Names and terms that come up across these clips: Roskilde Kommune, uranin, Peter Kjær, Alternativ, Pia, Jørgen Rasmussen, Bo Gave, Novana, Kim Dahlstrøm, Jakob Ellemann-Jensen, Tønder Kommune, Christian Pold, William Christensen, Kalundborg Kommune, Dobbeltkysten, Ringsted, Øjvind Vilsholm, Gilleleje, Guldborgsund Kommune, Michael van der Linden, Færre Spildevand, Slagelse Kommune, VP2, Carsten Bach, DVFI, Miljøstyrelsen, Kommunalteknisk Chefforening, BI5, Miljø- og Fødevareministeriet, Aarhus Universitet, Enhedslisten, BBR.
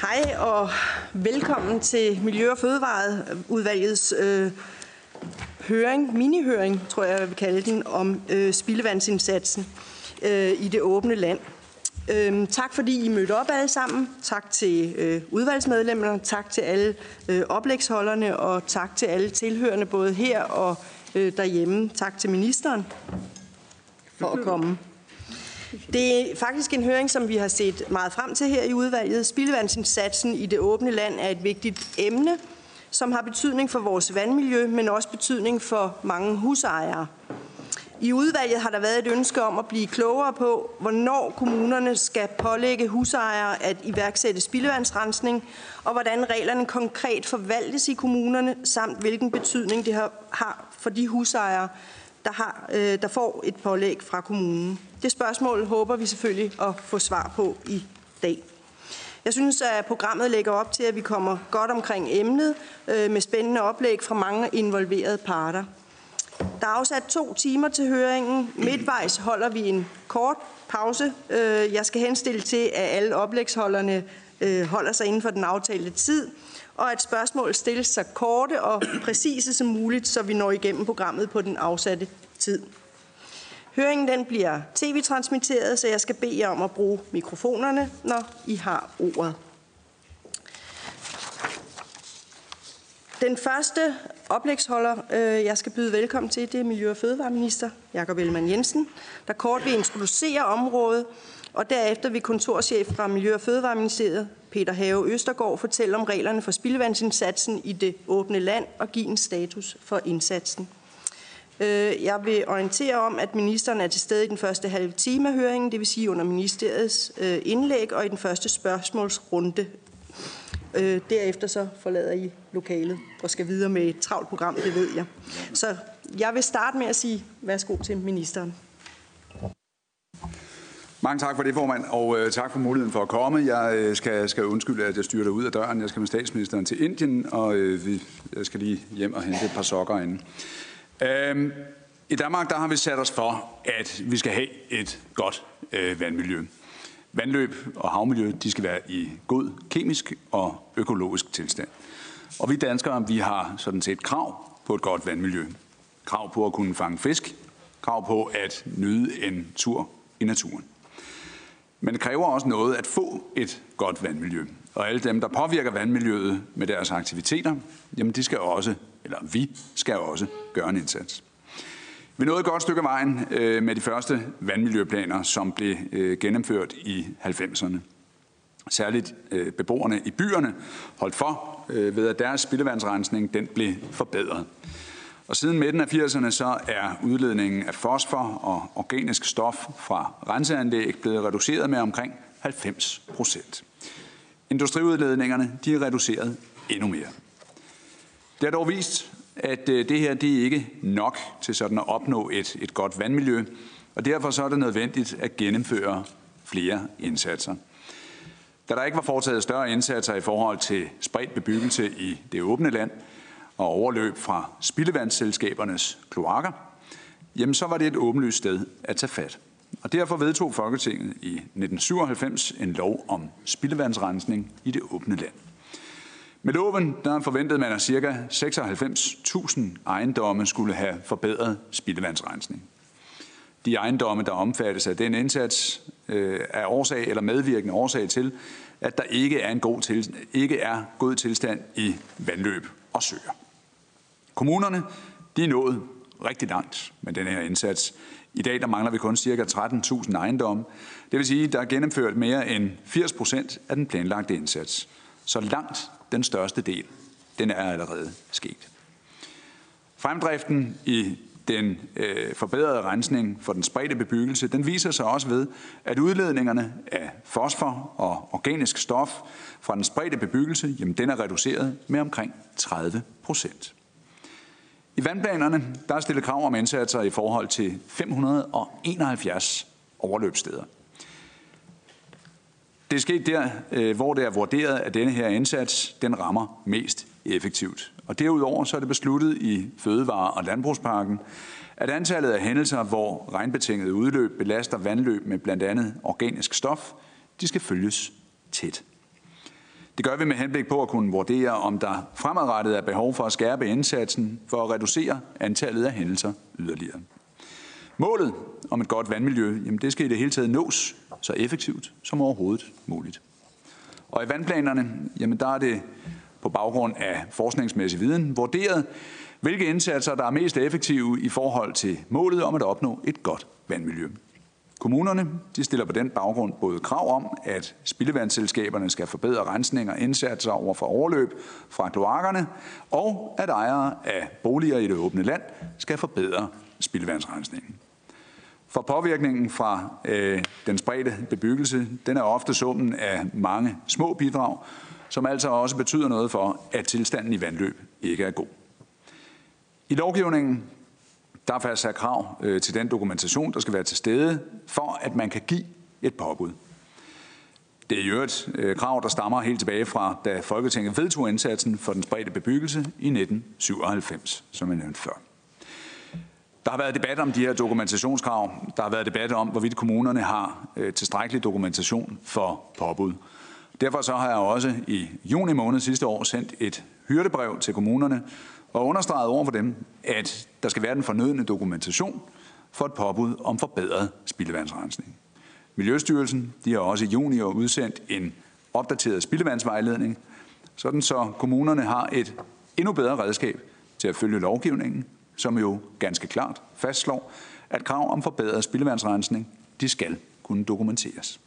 Hej og velkommen til Miljø- og Fødevareudvalgets høring, minihøring, tror jeg, jeg vil kalde den, om spildevandsindsatsen i det åbne land. Tak fordi I mødte op alle sammen. Tak til udvalgsmedlemmerne, tak til alle oplægsholderne og tak til alle tilhørende både her og derhjemme. Tak til ministeren for at komme. Det er faktisk en høring, som vi har set meget frem til her i udvalget. Spildevandsindsatsen i det åbne land er et vigtigt emne, som har betydning for vores vandmiljø, men også betydning for mange husejere. I udvalget har der været et ønske om at blive klogere på, hvornår kommunerne skal pålægge husejere at iværksætte spildevandsrensning, og hvordan reglerne konkret forvaltes i kommunerne, samt hvilken betydning det har for de husejere, der får et pålæg fra kommunen. Det spørgsmål håber vi selvfølgelig at få svar på i dag. Jeg synes, at programmet lægger op til, at vi kommer godt omkring emnet med spændende oplæg fra mange involverede parter. Der er afsat 2 timer til høringen. Midtvejs holder vi en kort pause. Jeg skal henstille til, at alle oplægsholderne holder sig inden for den aftalte tid, og at spørgsmål stilles så korte og præcise som muligt, så vi når igennem programmet på den afsatte tid. Høringen den bliver tv-transmitteret, så jeg skal bede jer om at bruge mikrofonerne, når I har ordet. Den første oplægsholder, jeg skal byde velkommen til, det er Miljø- og Fødevareminister Jakob Ellemann-Jensen, der kort vil introducere området, og derefter vil kontorchef fra Miljø- og Fødevareministeriet Peter Hauge Østergaard fortælle om reglerne for spildevandsindsatsen i det åbne land og give en status for indsatsen. Jeg vil orientere om, at ministeren er til stede i den første halve time af høringen, det vil sige under ministeriets indlæg og i den første spørgsmålsrunde. Derefter så forlader I lokalet og skal videre med et travlt program, det ved jeg. Så jeg vil starte med at sige værsgo til ministeren. Mange tak for det, formand, og tak for muligheden for at komme. Jeg skal undskylde, at jeg styrter ud af døren. Jeg skal med statsministeren til Indien, og jeg skal lige hjem og hente et par sokker inden. I Danmark der har vi sat os for, at vi skal have et godt vandmiljø. Vandløb og havmiljø de skal være i god kemisk og økologisk tilstand. Og vi danskere vi har sådan set krav på et godt vandmiljø. Krav på at kunne fange fisk. Krav på at nyde en tur i naturen. Men det kræver også noget at få et godt vandmiljø. Og alle dem, der påvirker vandmiljøet med deres aktiviteter, jamen de skal også, eller vi skal også gøre en indsats. Vi nåede et godt stykke vejen med de første vandmiljøplaner, som blev gennemført i 90'erne. Særligt beboerne i byerne holdt for ved, at deres spildevandsrensning den blev forbedret. Og siden midten af 80'erne så er udledningen af fosfor og organisk stof fra renseanlæg blevet reduceret med omkring 90%. Industriudledningerne de er reduceret endnu mere. Det har dog vist, at det her det er ikke nok til sådan at opnå et godt vandmiljø, og derfor så er det nødvendigt at gennemføre flere indsatser. Da der ikke var foretaget større indsatser i forhold til spredt bebyggelse i det åbne land og overløb fra spildevandsselskabernes kloakker, jamen så var det et åbenlyst sted at tage fat. Og derfor vedtog Folketinget i 1997 en lov om spildevandsrensning i det åbne land. Med loven der forventede man, at ca. 96.000 ejendomme skulle have forbedret spildevandsrensning. De ejendomme, der omfattes af den indsats, er årsag eller medvirkende årsag til, at der ikke er en god tilstand i vandløb og søer. Kommunerne de er nået rigtig langt med den her indsats. I dag der mangler vi kun ca. 13.000 ejendomme. Det vil sige, at der er gennemført mere end 80% af den planlagte indsats. Så langt den største del, den er allerede sket. Fremdriften i den forbedrede rensning for den spredte bebyggelse, den viser sig også ved, at udledningerne af fosfor og organisk stof fra den spredte bebyggelse, jamen den er reduceret med omkring 30%. I vandplanerne der er stillet krav om indsatser i forhold til 571 overløbssteder. Det er sket der, hvor det er vurderet, at denne her indsats den rammer mest effektivt. Og derudover så er det besluttet i Fødevare- og Landbrugsparken, at antallet af hændelser, hvor regnbetingede udløb belaster vandløb med blandt andet organisk stof, de skal følges tæt. Det gør vi med henblik på at kunne vurdere, om der fremadrettet er behov for at skærpe indsatsen for at reducere antallet af hændelser yderligere. Målet om et godt vandmiljø, jamen det skal i det hele taget nås så effektivt som overhovedet muligt. Og i vandplanerne, jamen der er det på baggrund af forskningsmæssig viden vurderet, hvilke indsatser der er mest effektive i forhold til målet om at opnå et godt vandmiljø. Kommunerne de stiller på den baggrund både krav om, at spildevandsselskaberne skal forbedre rensning og indsatser over for overløb fra kloakkerne, og at ejere af boliger i det åbne land skal forbedre spildevandsrensningen. For påvirkningen fra den spredte bebyggelse, den er ofte summen af mange små bidrag, som altså også betyder noget for, at tilstanden i vandløb ikke er god. I lovgivningen der er fastsat krav til den dokumentation, der skal være til stede, for at man kan give et påbud. Det er i øvrigt krav, der stammer helt tilbage fra, da Folketinget vedtog indsatsen for den spredte bebyggelse i 1997, som jeg nævnte før. Der har været debat om de her dokumentationskrav. Der har været debat om, hvorvidt kommunerne har tilstrækkelig dokumentation for påbud. Derfor så har jeg også i juni måned sidste år sendt et hyrdebrev til kommunerne og understreget over for dem, at der skal være den fornødne dokumentation for et påbud om forbedret spildevandsrensning. Miljøstyrelsen de har også i juni udsendt en opdateret spildevandsvejledning, sådan så kommunerne har et endnu bedre redskab til at følge lovgivningen, som jo ganske klart fastslår, at krav om forbedret spildevandsrensning de skal kunne dokumenteres.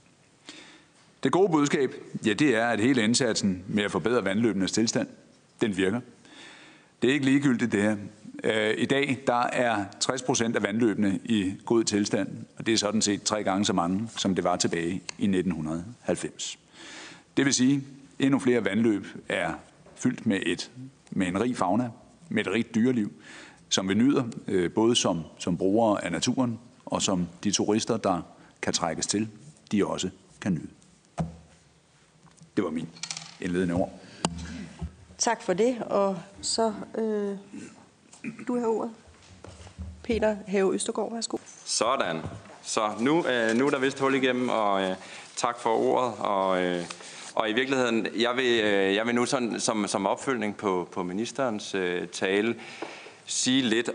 Det gode budskab ja, det er, at hele indsatsen med at forbedre vandløbenes tilstand den virker. Det er ikke ligegyldigt det her. I dag der er 60% af vandløbene i god tilstand, og det er sådan set 3 gange så mange, som det var tilbage i 1990. Det vil sige, at endnu flere vandløb er fyldt med en rig fauna, med et rigt dyreliv, som vi nyder, både som brugere af naturen og som de turister, der kan trækkes til, de også kan nyde. Det var min indledende ord. Tak for det, og så du har ordet. Peter Hauge Østergaard, værsgo. Sådan. Så nu er der vist hul igennem, og tak for ordet. Og i virkeligheden, jeg vil nu sådan, som opfølgning på ministerens tale sige lidt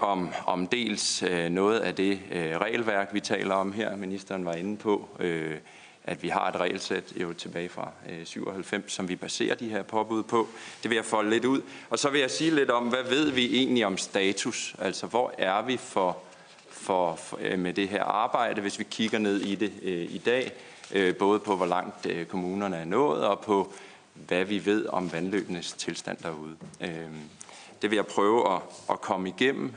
om dels noget af det regelværk, vi taler om her. Ministeren var inde på, at vi har et regelsæt jo tilbage fra 97, som vi baserer de her påbud på. Det vil jeg folde lidt ud. Og så vil jeg sige lidt om, hvad ved vi egentlig om status? Altså, hvor er vi for med det her arbejde, hvis vi kigger ned i det i dag? Både på, hvor langt kommunerne er nået, og på, hvad vi ved om vandløbenes tilstand derude. Det vil jeg prøve at komme igennem,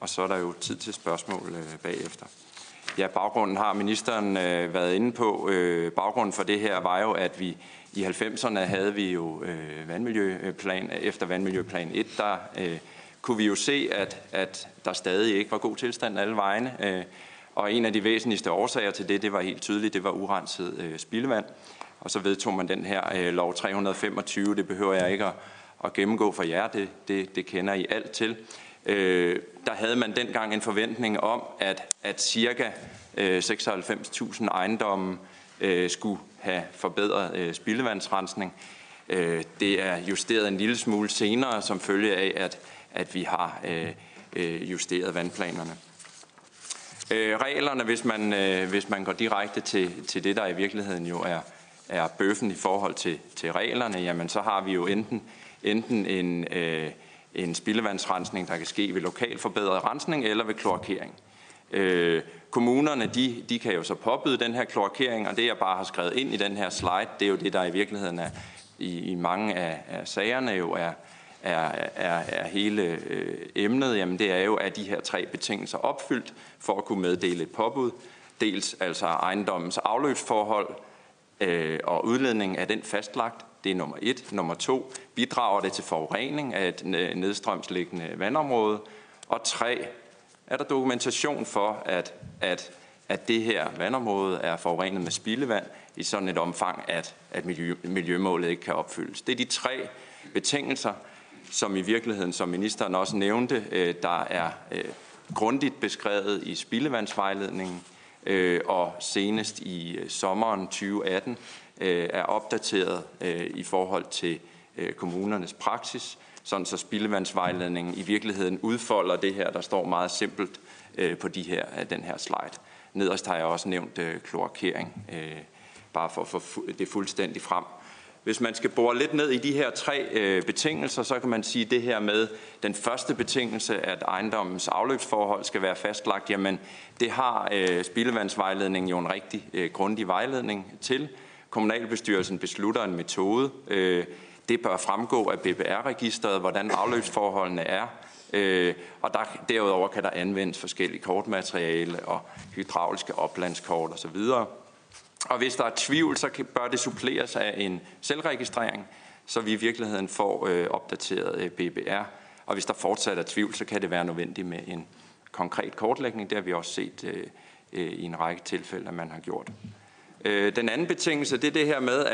og så er der jo tid til spørgsmål bagefter. Ja, baggrunden har ministeren været inde på. Baggrunden for det her var jo, at vi i 90'erne havde vi jo vandmiljøplan. Efter vandmiljøplan 1, der kunne vi jo se, at der stadig ikke var god tilstand alle vegne. Og en af de væsentligste årsager til det var helt tydeligt, det var urenset spildevand. Og så vedtog man den her lov 325. Det behøver jeg ikke at gennemgå for jer. Det kender I alt til. Der havde man dengang en forventning om, at ca. 96.000 ejendomme skulle have forbedret spildevandsrensning. Det er justeret en lille smule senere, som følge af, at vi har justeret vandplanerne. Reglerne, hvis man går direkte til det, der i virkeligheden jo er bøffen i forhold til reglerne, jamen så har vi jo enten en spildevandsrensning, der kan ske ved lokalt forbedret rensning eller ved kloakering. Kommunerne de kan jo så påbyde den her kloakering, og det jeg bare har skrevet ind i den her slide, det er jo det, der i virkeligheden er, i mange af sagerne jo er hele emnet. Jamen det er jo, at de her 3 betingelser opfyldt for at kunne meddele et påbud. Dels altså ejendommens afløbsforhold og udledningen af den fastlagt. Det er nummer 1. Nummer 2, bidrager det til forurening af et nedstrømsliggende vandområde? Og 3, er der dokumentation for, at det her vandområde er forurenet med spildevand i sådan et omfang, at miljømålet ikke kan opfyldes? Det er de 3 betingelser, som i virkeligheden, som ministeren også nævnte, der er grundigt beskrevet i spildevandsvejledningen, og senest i sommeren 2018, er opdateret i forhold til kommunernes praksis, sådan så spildevandsvejledningen i virkeligheden udfolder det her, der står meget simpelt på den her slide. Nederst har jeg også nævnt kloakering, bare for at få det fuldstændig frem. Hvis man skal bore lidt ned i de her tre betingelser, så kan man sige det her med den første betingelse, at ejendommens afløbsforhold skal være fastlagt. Jamen, det har spildevandsvejledningen jo en rigtig grundig vejledning til. Kommunalbestyrelsen beslutter en metode. Det bør fremgå af BBR-registeret, hvordan afløbsforholdene er. Og derudover kan der anvendes forskellige kortmateriale og hydrauliske oplandskort osv. Og hvis der er tvivl, så bør det suppleres af en selvregistrering, så vi i virkeligheden får opdateret BBR. Og hvis der fortsat er tvivl, så kan det være nødvendigt med en konkret kortlægning. Det har vi også set i en række tilfælde, at man har gjort. Den anden betingelse, det er det her med,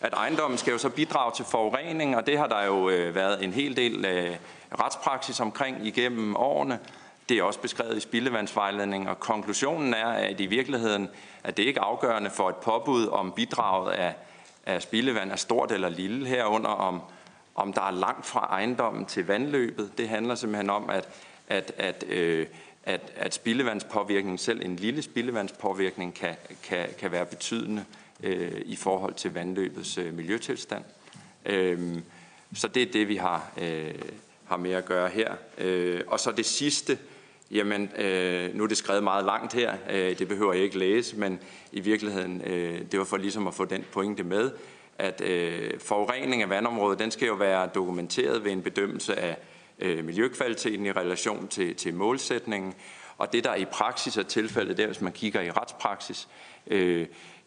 at ejendommen skal jo så bidrage til forurening, og det har der jo været en hel del retspraksis omkring igennem årene. Det er også beskrevet i spildevandsvejledningen, og konklusionen er, at i virkeligheden at det ikke er afgørende for et påbud, om bidraget af spildevand er stort eller lille, herunder om der er langt fra ejendommen til vandløbet. Det handler simpelthen om, at spildevandspåvirkningen, selv en lille spildevandspåvirkning, kan være betydende i forhold til vandløbets miljøtilstand. Så det er det, vi har med at gøre her. Og så det sidste, jamen, nu er det skrevet meget langt her, det behøver jeg ikke læse, men i virkeligheden, det var for ligesom at få den pointe med, at forurening af vandområdet, den skal jo være dokumenteret ved en bedømmelse af miljøkvaliteten i relation til målsætningen. Og det, der i praksis er tilfældet, der hvis man kigger i retspraksis,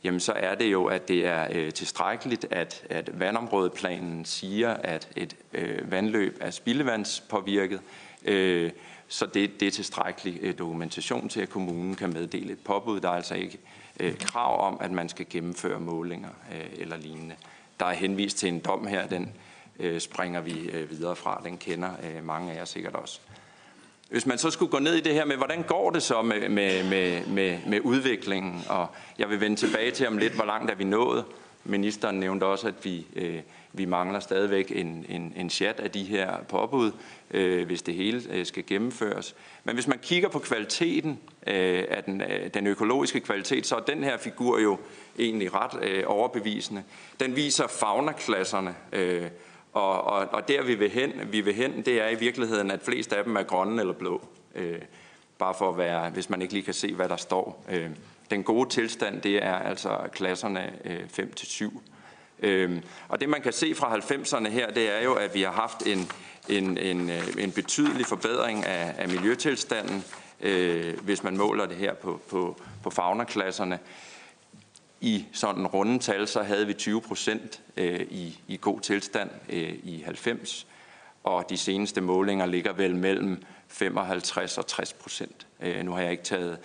jamen så er det jo, at det er tilstrækkeligt, at vandområdeplanen siger, at et vandløb er spildevandspåvirket, så det er tilstrækkelig dokumentation til, at kommunen kan meddele et påbud. Der er altså ikke krav om, at man skal gennemføre målinger eller lignende. Der er henvist til en dom her, den springer vi videre fra, den kender mange af jer sikkert også. Hvis man så skulle gå ned i det her med, hvordan går det så med udviklingen? Og jeg vil vende tilbage til om lidt, hvor langt er vi nået. Ministeren nævnte også, at vi mangler stadigvæk en chat af de her påbud, hvis det hele skal gennemføres. Men hvis man kigger på kvaliteten af den økologiske kvalitet, så er den her figur jo egentlig ret overbevisende. Den viser faunaklasserne. Og der vi vil hen, det er i virkeligheden, at flest af dem er grønne eller blå. Bare for at være, hvis man ikke lige kan se, hvad der står. Den gode tilstand, det er altså klasserne 5-7. Og det man kan se fra 90'erne her, det er jo, at vi har haft en betydelig forbedring af miljøtilstanden, hvis man måler det her på faunaklasserne. I sådan runde tal, så havde vi 20% i god tilstand i 90, og de seneste målinger ligger vel mellem 55% og 60%. Nu har jeg ikke taget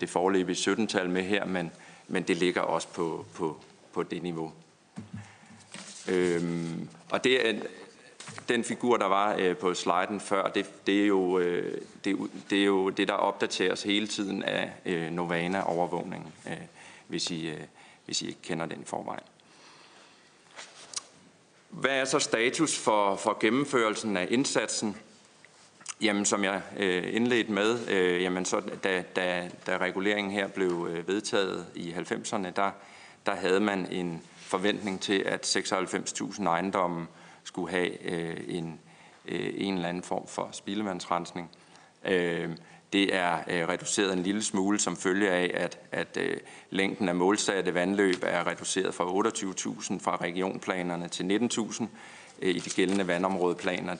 det foreløbige 17-tal med her, men det ligger også på det niveau. Og det er den figur, der var på sliden før, det er jo det, der opdateres hele tiden af Novana-overvågningen. Hvis I ikke kender den i forvejen. Hvad er så status for gennemførelsen af indsatsen? Jamen, som jeg indledte med, jamen, så da reguleringen her blev vedtaget i 90'erne, der havde man en forventning til, at 96.000 ejendomme skulle have en eller anden form for spildevandsrensning. Det er reduceret en lille smule som følge af, at længden af målsatte vandløb er reduceret fra 28.000 fra regionplanerne til 19.000 i de gældende vandområdeplaner.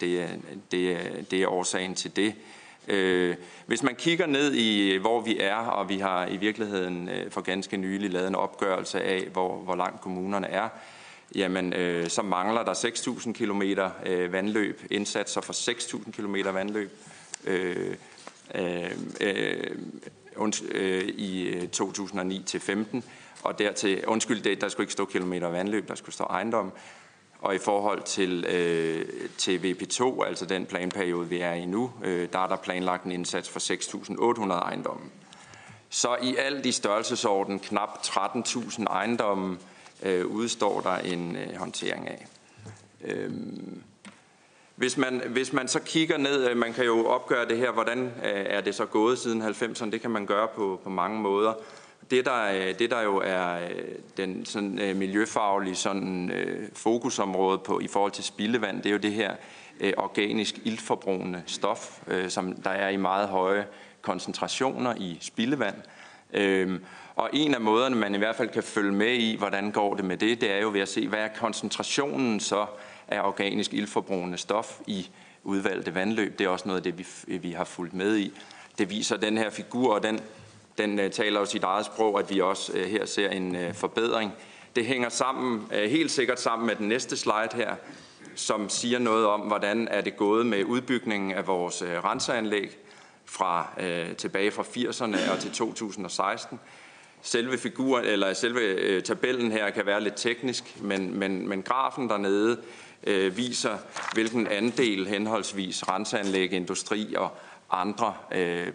Det er årsagen til det. Hvis man kigger ned i, hvor vi er, og vi har i virkeligheden for ganske nylig lavet en opgørelse af, hvor langt kommunerne er, jamen, så mangler der 6.000 km vandløb, indsatser for 6.000 km vandløb, i 2009 til 15, og dertil, der skulle ikke stå kilometer vandløb, der skulle stå ejendom. Og i forhold til VP2, altså den planperiode, vi er i nu, der er der planlagt en indsats for 6.800 ejendomme. Så i alt i størrelsesorden knap 13.000 ejendomme udstår der en håndtering af. Hvis man så kigger ned, man kan jo opgøre det her, hvordan er det så gået siden 90'erne, det kan man gøre på mange måder. Det der jo er den sådan, miljøfaglige sådan, fokusområde på i forhold til spildevand, det er jo det her organisk iltforbrugende stof, som der er i meget høje koncentrationer i spildevand. Og en af måderne, man i hvert fald kan følge med i, hvordan går det med det, det er jo ved at se, hvad er koncentrationen så af organisk iltforbrugende stof i udvalgte vandløb. Det er også noget af det, vi har fulgt med i. Det viser den her figur, og den taler jo sit eget sprog, at vi også her ser en forbedring. Det hænger sammen, helt sikkert sammen med den næste slide her, som siger noget om, hvordan er det gået med udbygningen af vores renseanlæg tilbage fra 80'erne og til 2016. Selve tabellen her kan være lidt teknisk, men grafen dernede viser, hvilken andel henholdsvis renseanlæg, industri og andre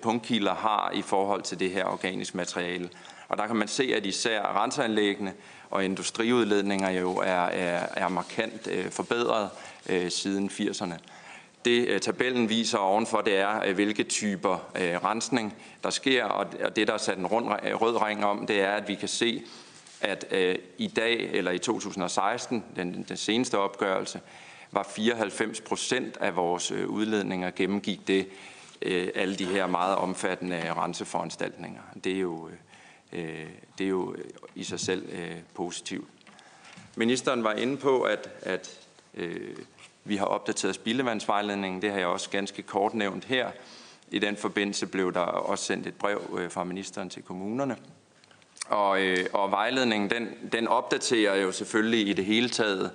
punktkilder har i forhold til det her organiske materiale. Og der kan man se, at især renseanlæggene og industriudledninger jo er markant forbedret siden 80'erne. Det tabellen viser ovenfor, det er, hvilke typer rensning der sker, og det, der er sat en rød ring om, det er, at vi kan se, at i dag, eller i 2016, den seneste opgørelse, var 94% af vores udledninger gennemgik det, alle de her meget omfattende renseforanstaltninger. Det er jo i sig selv positivt. Ministeren var inde på, at vi har opdateret spildevandsvejledningen. Det har jeg også ganske kort nævnt her. I den forbindelse blev der også sendt et brev fra ministeren til kommunerne. Og vejledningen, den opdaterer jo selvfølgelig i det hele taget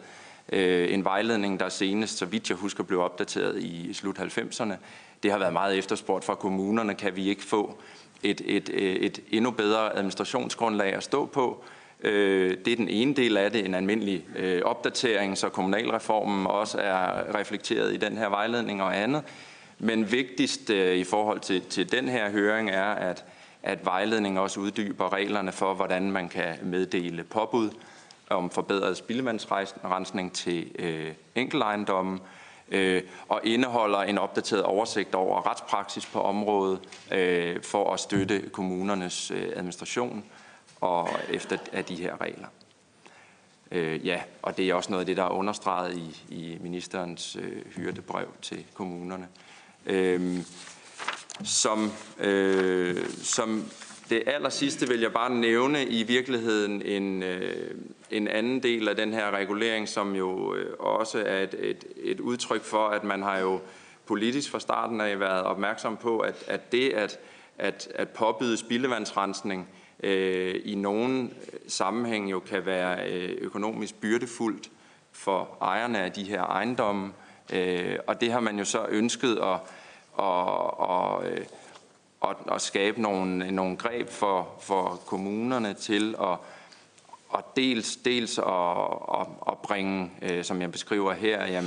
en vejledning, der senest, så vidt jeg husker, blev opdateret i slut 90'erne. Det har været meget efterspurgt fra kommunerne. Kan vi ikke få et endnu bedre administrationsgrundlag at stå på? Det er den ene del af det, en almindelig opdatering, så kommunalreformen også er reflekteret i den her vejledning og andet. Men vigtigst i forhold til den her høring er, at vejledningen også uddyber reglerne for, hvordan man kan meddele påbud om forbedret spildevandsrensning til enkeltejendomme, og indeholder en opdateret oversigt over retspraksis på området for at støtte kommunernes administration og efter af de her regler. Ja, og det er også noget af det, der er understreget i ministerens hyrdebrev til kommunerne. Som det allersidste vil jeg bare nævne i virkeligheden en anden del af den her regulering, som jo også er et udtryk for, at man har jo politisk fra starten af været opmærksom på, at påbyde spildevandsrensning i nogle sammenhæng jo kan være økonomisk byrdefuldt for ejerne af de her ejendomme. Og det har man jo så ønsket at skabe nogle greb for kommunerne til at dels at bringe, som jeg beskriver her,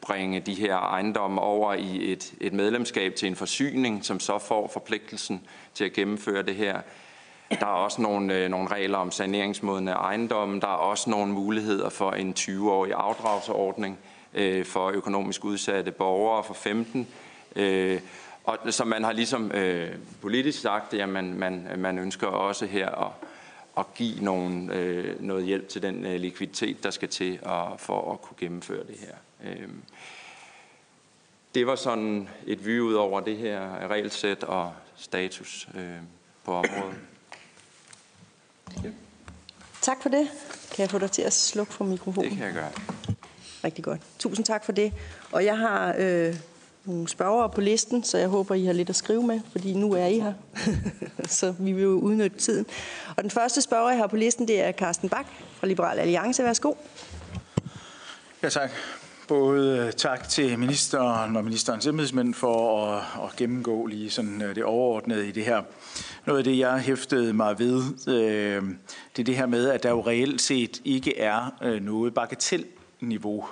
bringe de her ejendomme over i et medlemskab til en forsyning, som så får forpligtelsen til at gennemføre det her. Der er også nogle regler om saneringsmodne ejendomme. Der er også nogle muligheder for en 20-årig afdragsordning for økonomisk udsatte borgere for 15. Og som man har ligesom politisk sagt, at man ønsker også her at give noget hjælp til den likviditet, der skal til for at kunne gennemføre det her. Det var sådan et view ud over det her regelsæt og status på området. Ja. Tak for det. Kan jeg få dig til at slukke for mikrofonen? Det kan jeg gøre. Rigtig godt. Tusind tak for det. Og jeg har nogle spørgere på listen, så jeg håber, I har lidt at skrive med, fordi nu er I her, så vi vil jo udnytte tiden. Og den første spørger, jeg har på listen, det er Carsten Bach fra Liberal Alliance. Værsgo. Ja, tak. Både tak til ministeren og ministerens embedsmænd for at gennemgå lige sådan det overordnede i det her. Noget af det, jeg hæftede mig ved, det er det her med, at der jo reelt set ikke er noget bagatelniveau.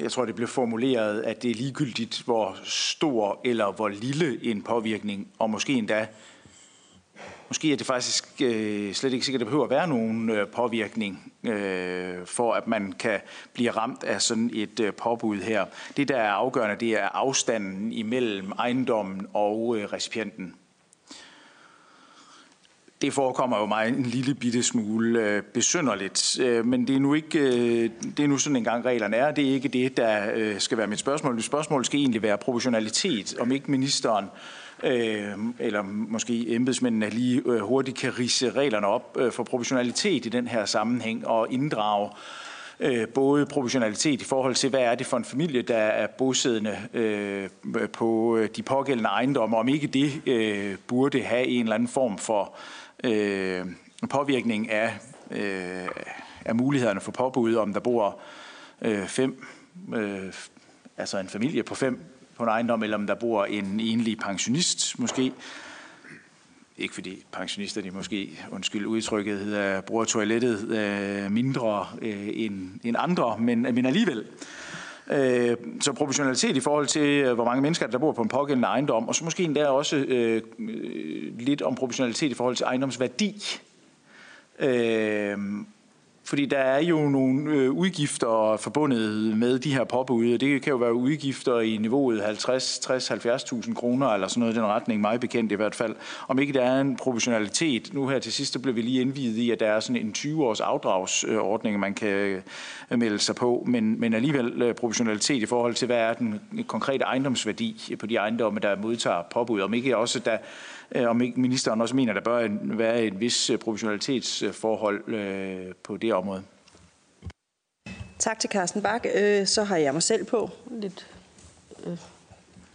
Jeg tror, det blev formuleret, at det er ligegyldigt, hvor stor eller hvor lille en påvirkning, og måske endda Måske er det faktisk slet ikke sikkert, at der behøver at være nogen påvirkning, for at man kan blive ramt af sådan et påbud her. Det, der er afgørende, det er afstanden imellem ejendommen og recipienten. Det forekommer jo mig en lille bitte smule besynderligt, men det er nu sådan engang reglerne er. Det er ikke det, der skal være mit spørgsmål. Mit spørgsmål skal egentlig være proportionalitet, om ikke ministeren eller måske embedsmændene lige hurtigt kan ridse reglerne op for proportionalitet i den her sammenhæng og inddrage både proportionalitet i forhold til, hvad er det for en familie, der er bosiddende på de pågældende ejendomme, om ikke det burde have en eller anden form for påvirkning af mulighederne for påbud, om der bor en familie på 5 på en ejendom, eller om der bor en enlig pensionist måske. Ikke fordi pensionister, de måske, undskyld udtrykket, bruger toilettet mindre end andre, men alligevel. Så proportionalitet i forhold til, hvor mange mennesker, der bor på en pågældende ejendom, og så måske endda også lidt om proportionalitet i forhold til ejendomsværdi. Fordi der er jo nogle udgifter forbundet med de her påbud, og det kan jo være udgifter i niveauet 50, 60, 70.000 kroner, eller sådan noget i den retning, meget bekendt i hvert fald. Om ikke der er en proportionalitet. Nu her til sidst blev vi lige indviet i, at der er sådan en 20-års afdragsordning, man kan melde sig på, men alligevel proportionalitet i forhold til, hvad er den konkrete ejendomsværdi på de ejendomme, der modtager påbud. Om ikke ministeren også mener, at der bør være et vis proportionalitetsforhold på det område. Tak til Carsten Bach. Så har jeg mig selv på. Lidt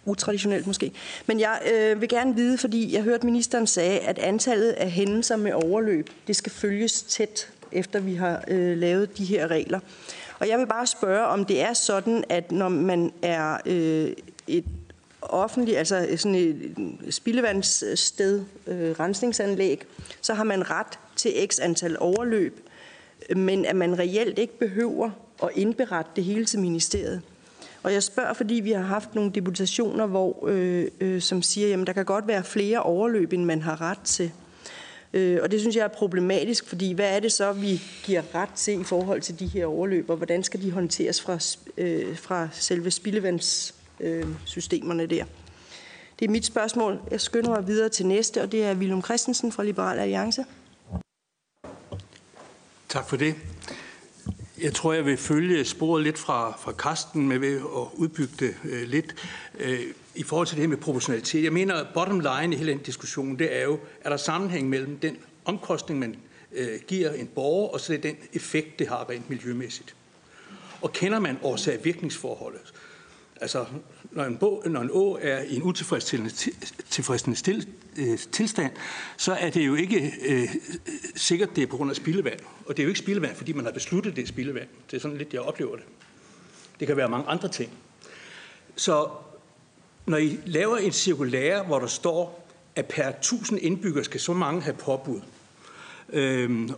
utraditionelt måske. Men jeg vil gerne vide, fordi jeg hørte ministeren sige, at antallet af hændelser med overløb, det skal følges tæt, efter vi har lavet de her regler. Og jeg vil bare spørge, om det er sådan, at når man er et offentlig, altså sådan et spildevandssted, rensningsanlæg, så har man ret til x antal overløb, men at man reelt ikke behøver at indberette det hele til ministeriet. Og jeg spørger, fordi vi har haft nogle deputationer, hvor, som siger, jamen der kan godt være flere overløb, end man har ret til. Og det synes jeg er problematisk, fordi hvad er det så, vi giver ret til i forhold til de her overløb, og hvordan skal de håndteres fra selve spildevands systemerne der. Det er mit spørgsmål. Jeg skynder mig videre til næste, og det er William Christensen fra Liberal Alliance. Tak for det. Jeg tror, jeg vil følge sporet lidt fra Carsten med ved at udbygge det lidt i forhold til det her med proportionalitet. Jeg mener, bottom line i hele den diskussion, det er jo, er der sammenhæng mellem den omkostning, man giver en borger, og så den effekt, det har rent miljømæssigt. Og kender man årsag-virkningsforholdet, altså, når en å er i en utilfredsstillende tilstand, så er det jo ikke sikkert, det er på grund af spildevand. Og det er jo ikke spildevand, fordi man har besluttet, det er spildevand. Det er sådan lidt, jeg oplever det. Det kan være mange andre ting. Så når I laver en cirkulære, hvor der står, at per 1000 indbyggere skal så mange have påbud,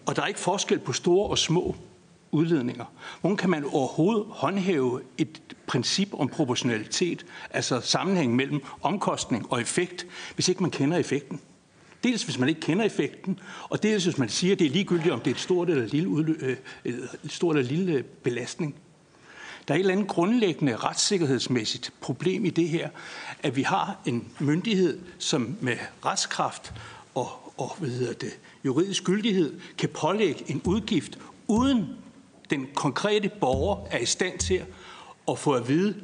og der er ikke forskel på store og små udledninger. Hvordan kan man overhovedet håndhæve et princip om proportionalitet, altså sammenhæng mellem omkostning og effekt, hvis ikke man kender effekten? Dels hvis man ikke kender effekten, og dels hvis man siger, at det er ligegyldigt, om det er et stort eller lille belastning. Der er et eller andet grundlæggende retssikkerhedsmæssigt problem i det her, at vi har en myndighed, som med retskraft og juridisk gyldighed kan pålægge en udgift, uden den konkrete borger er i stand til at få at vide,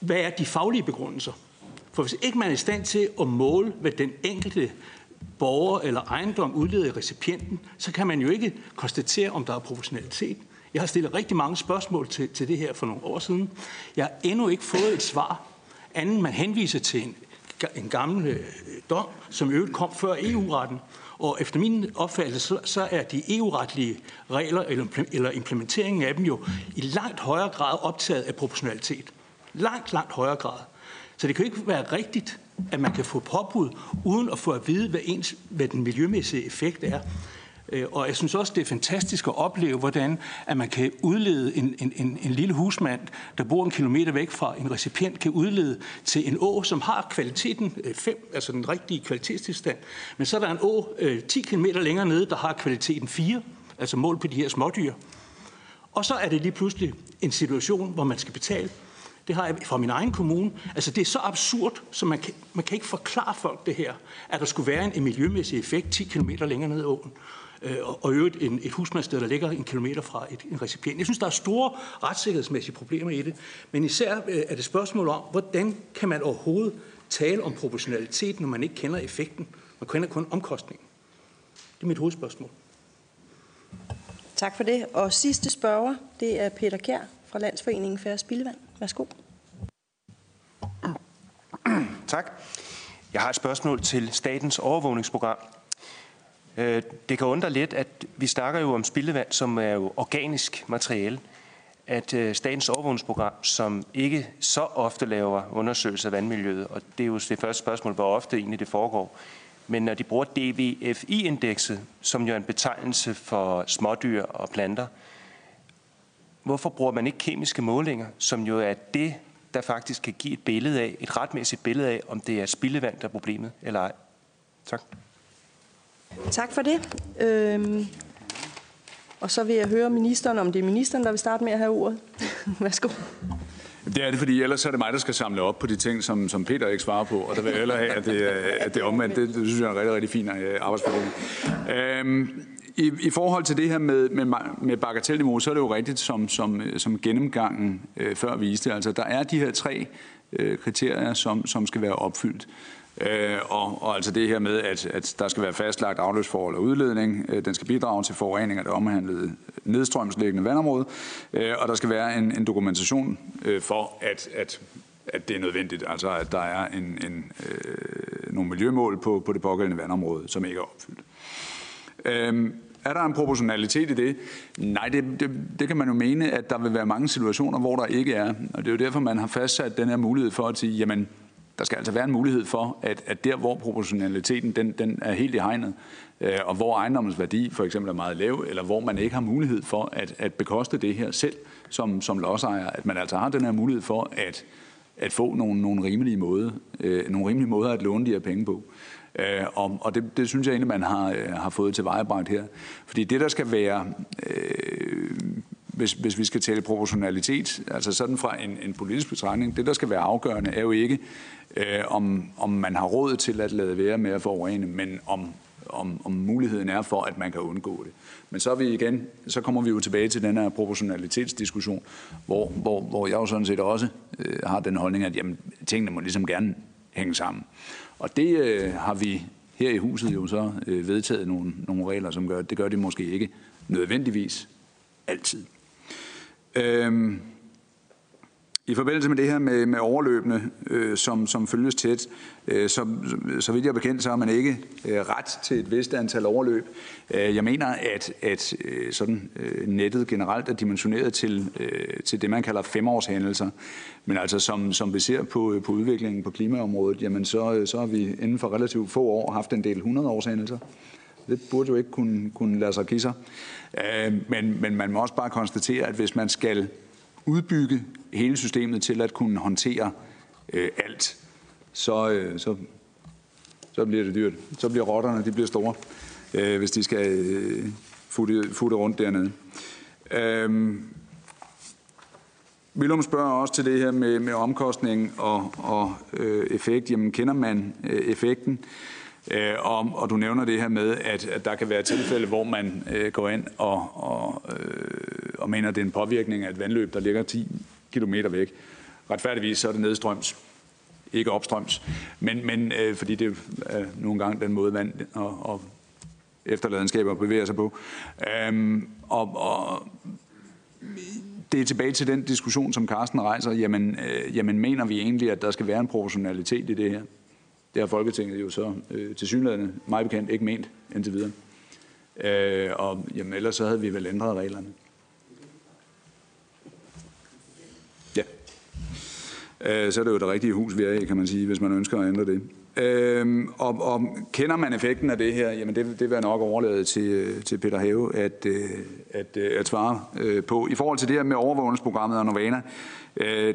hvad er de faglige begrundelser. For hvis ikke man er i stand til at måle, hvad den enkelte borger eller ejendom udleder i recipienten, så kan man jo ikke konstatere, om der er proportionalitet. Jeg har stillet rigtig mange spørgsmål til det her for nogle år siden. Jeg har endnu ikke fået et svar, anden man henviser til en gammel dom, som i øvrigt kom før EU-retten. Og efter min opfattelse, så er de EU-retlige regler, eller implementeringen af dem jo, i langt højere grad optaget af proportionalitet. Langt, langt højere grad. Så det kan jo ikke være rigtigt, at man kan få påbud, uden at få at vide, hvad den miljømæssige effekt er. Og jeg synes også, det er fantastisk at opleve, hvordan at man kan udlede en lille husmand, der bor 1 kilometer væk fra en recipient, kan udlede til en å, som har kvaliteten 5, altså den rigtige kvalitetstilstand. Men så er der en å 10 kilometer længere nede, der har kvaliteten 4, altså mål på de her smådyr. Og så er det lige pludselig en situation, hvor man skal betale. Det har jeg fra min egen kommune. Altså, det er så absurd, så man kan ikke forklare folk det her, at der skulle være en miljømæssig effekt 10 km længere ned ad åen, og øvrigt et husmandssted, der ligger 1 kilometer fra en recipient. Jeg synes, der er store retssikkerhedsmæssige problemer i det, men især er det spørgsmål om, hvordan kan man overhovedet tale om proportionalitet, når man ikke kender effekten? Man kender kun omkostningen. Det er mit hovedspørgsmål. Tak for det. Og sidste spørger, det er Peter Kjær fra Landsforeningen Færre Spildevand. Værsgo. Tak. Jeg har et spørgsmål til statens overvågningsprogram. Det kan undre lidt, at vi snakker jo om spildevand, som er jo organisk materiale, at statens overvågningsprogram, som ikke så ofte laver undersøgelser af vandmiljøet, og det er jo det første spørgsmål, hvor ofte egentlig det foregår, men når de bruger DVFI-indekset, som jo er en betegnelse for smådyr og planter, hvorfor bruger man ikke kemiske målinger, som jo er det, der faktisk kan give et billede af, et retmæssigt billede af, om det er spildevand, der er problemet, eller ej? Tak. Tak for det. Og så vil jeg høre ministeren, om det er ministeren, der vil starte med at have ordet. Værsgo. Det er det, fordi ellers er det mig, der skal samle op på de ting, som Peter ikke svarer på, og der vil jeg hellere have, at det er omvendt. Det synes jeg er en rigtig, rigtig fin arbejdsfordeling. I forhold til det her med bagatelniveau, så er det jo rigtigt, som gennemgangen før viste. Altså, der er de her 3 kriterier, som skal være opfyldt. Og altså det her med, at der skal være fastlagt afløbsforhold og udledning, den skal bidrage til forurening af det omhandlede nedstrømsliggende vandområde, og der skal være en dokumentation for, at det er nødvendigt, altså at der er nogle miljømål på det pågældende vandområde, som ikke er opfyldt. Er der en proportionalitet i det? Nej, det kan man jo mene, at der vil være mange situationer, hvor der ikke er. Og det er jo derfor, man har fastsat den her mulighed for at sige, jamen, der skal altså være en mulighed for, at der, hvor proportionaliteten den er helt i hegnet, og hvor ejendommens værdi for eksempel er meget lav, eller hvor man ikke har mulighed for at bekoste det her selv som lodsejer, at man altså har den her mulighed for at få nogle rimelige måder at låne de her penge på. Og det synes jeg egentlig, man har fået tilvejebragt her. Fordi det, der skal være, hvis vi skal tale proportionalitet, altså sådan fra en politisk betragtning, det, der skal være afgørende, er jo ikke, om man har råd til at lade være med at forurene, men om muligheden er for, at man kan undgå det. Men så er vi igen, så kommer vi jo tilbage til den her proportionalitetsdiskussion, hvor jeg jo sådan set også har den holdning, at jamen, tingene må ligesom gerne hænge sammen. Og det har vi her i huset jo så vedtaget nogle regler, som gør det måske ikke nødvendigvis altid. I forbindelse med det her med overløbende, som følges tæt, så vidt jeg er bekendt, så har man ikke ret til et vist antal overløb. Jeg mener, at sådan nettet generelt er dimensioneret til det, man kalder 5-årshændelser. Men altså, som vi ser på udviklingen på klimaområdet, jamen så har vi inden for relativt få år haft en del 100-årshændelser. Det burde jo ikke kunne lade sig give sig. Men man må også bare konstatere, at hvis man skal udbygge hele systemet til at kunne håndtere alt, så bliver det dyrt. Så bliver rotterne, de bliver store, hvis de skal futte rundt dernede. Willum spørger også til det her med omkostning og effekt. Jamen, kender man effekten? Og du nævner det her med, at der kan være tilfælde, hvor man går ind og mener, at det er en påvirkning af et vandløb, der ligger 10 kilometer væk. Retfærdigvis så er det nedstrøms, ikke opstrøms, men fordi det er nogle gange den måde, vand og efterladenskaber bevæger sig på. Og det er tilbage til den diskussion, som Carsten rejser. Jamen, mener vi egentlig, at der skal være en proportionalitet i det her? Det har Folketinget jo så tilsyneladende, meget bekendt, ikke ment indtil videre. Og jamen, ellers så havde vi vel ændret reglerne. Ja. så er det jo det rigtige hus, vi er i, kan man sige, hvis man ønsker at ændre det. Og kender man effekten af det her, jamen det vil jeg nok overlade til Peter Hauge at svare på. I forhold til det her med overvågningsprogrammet og Novana,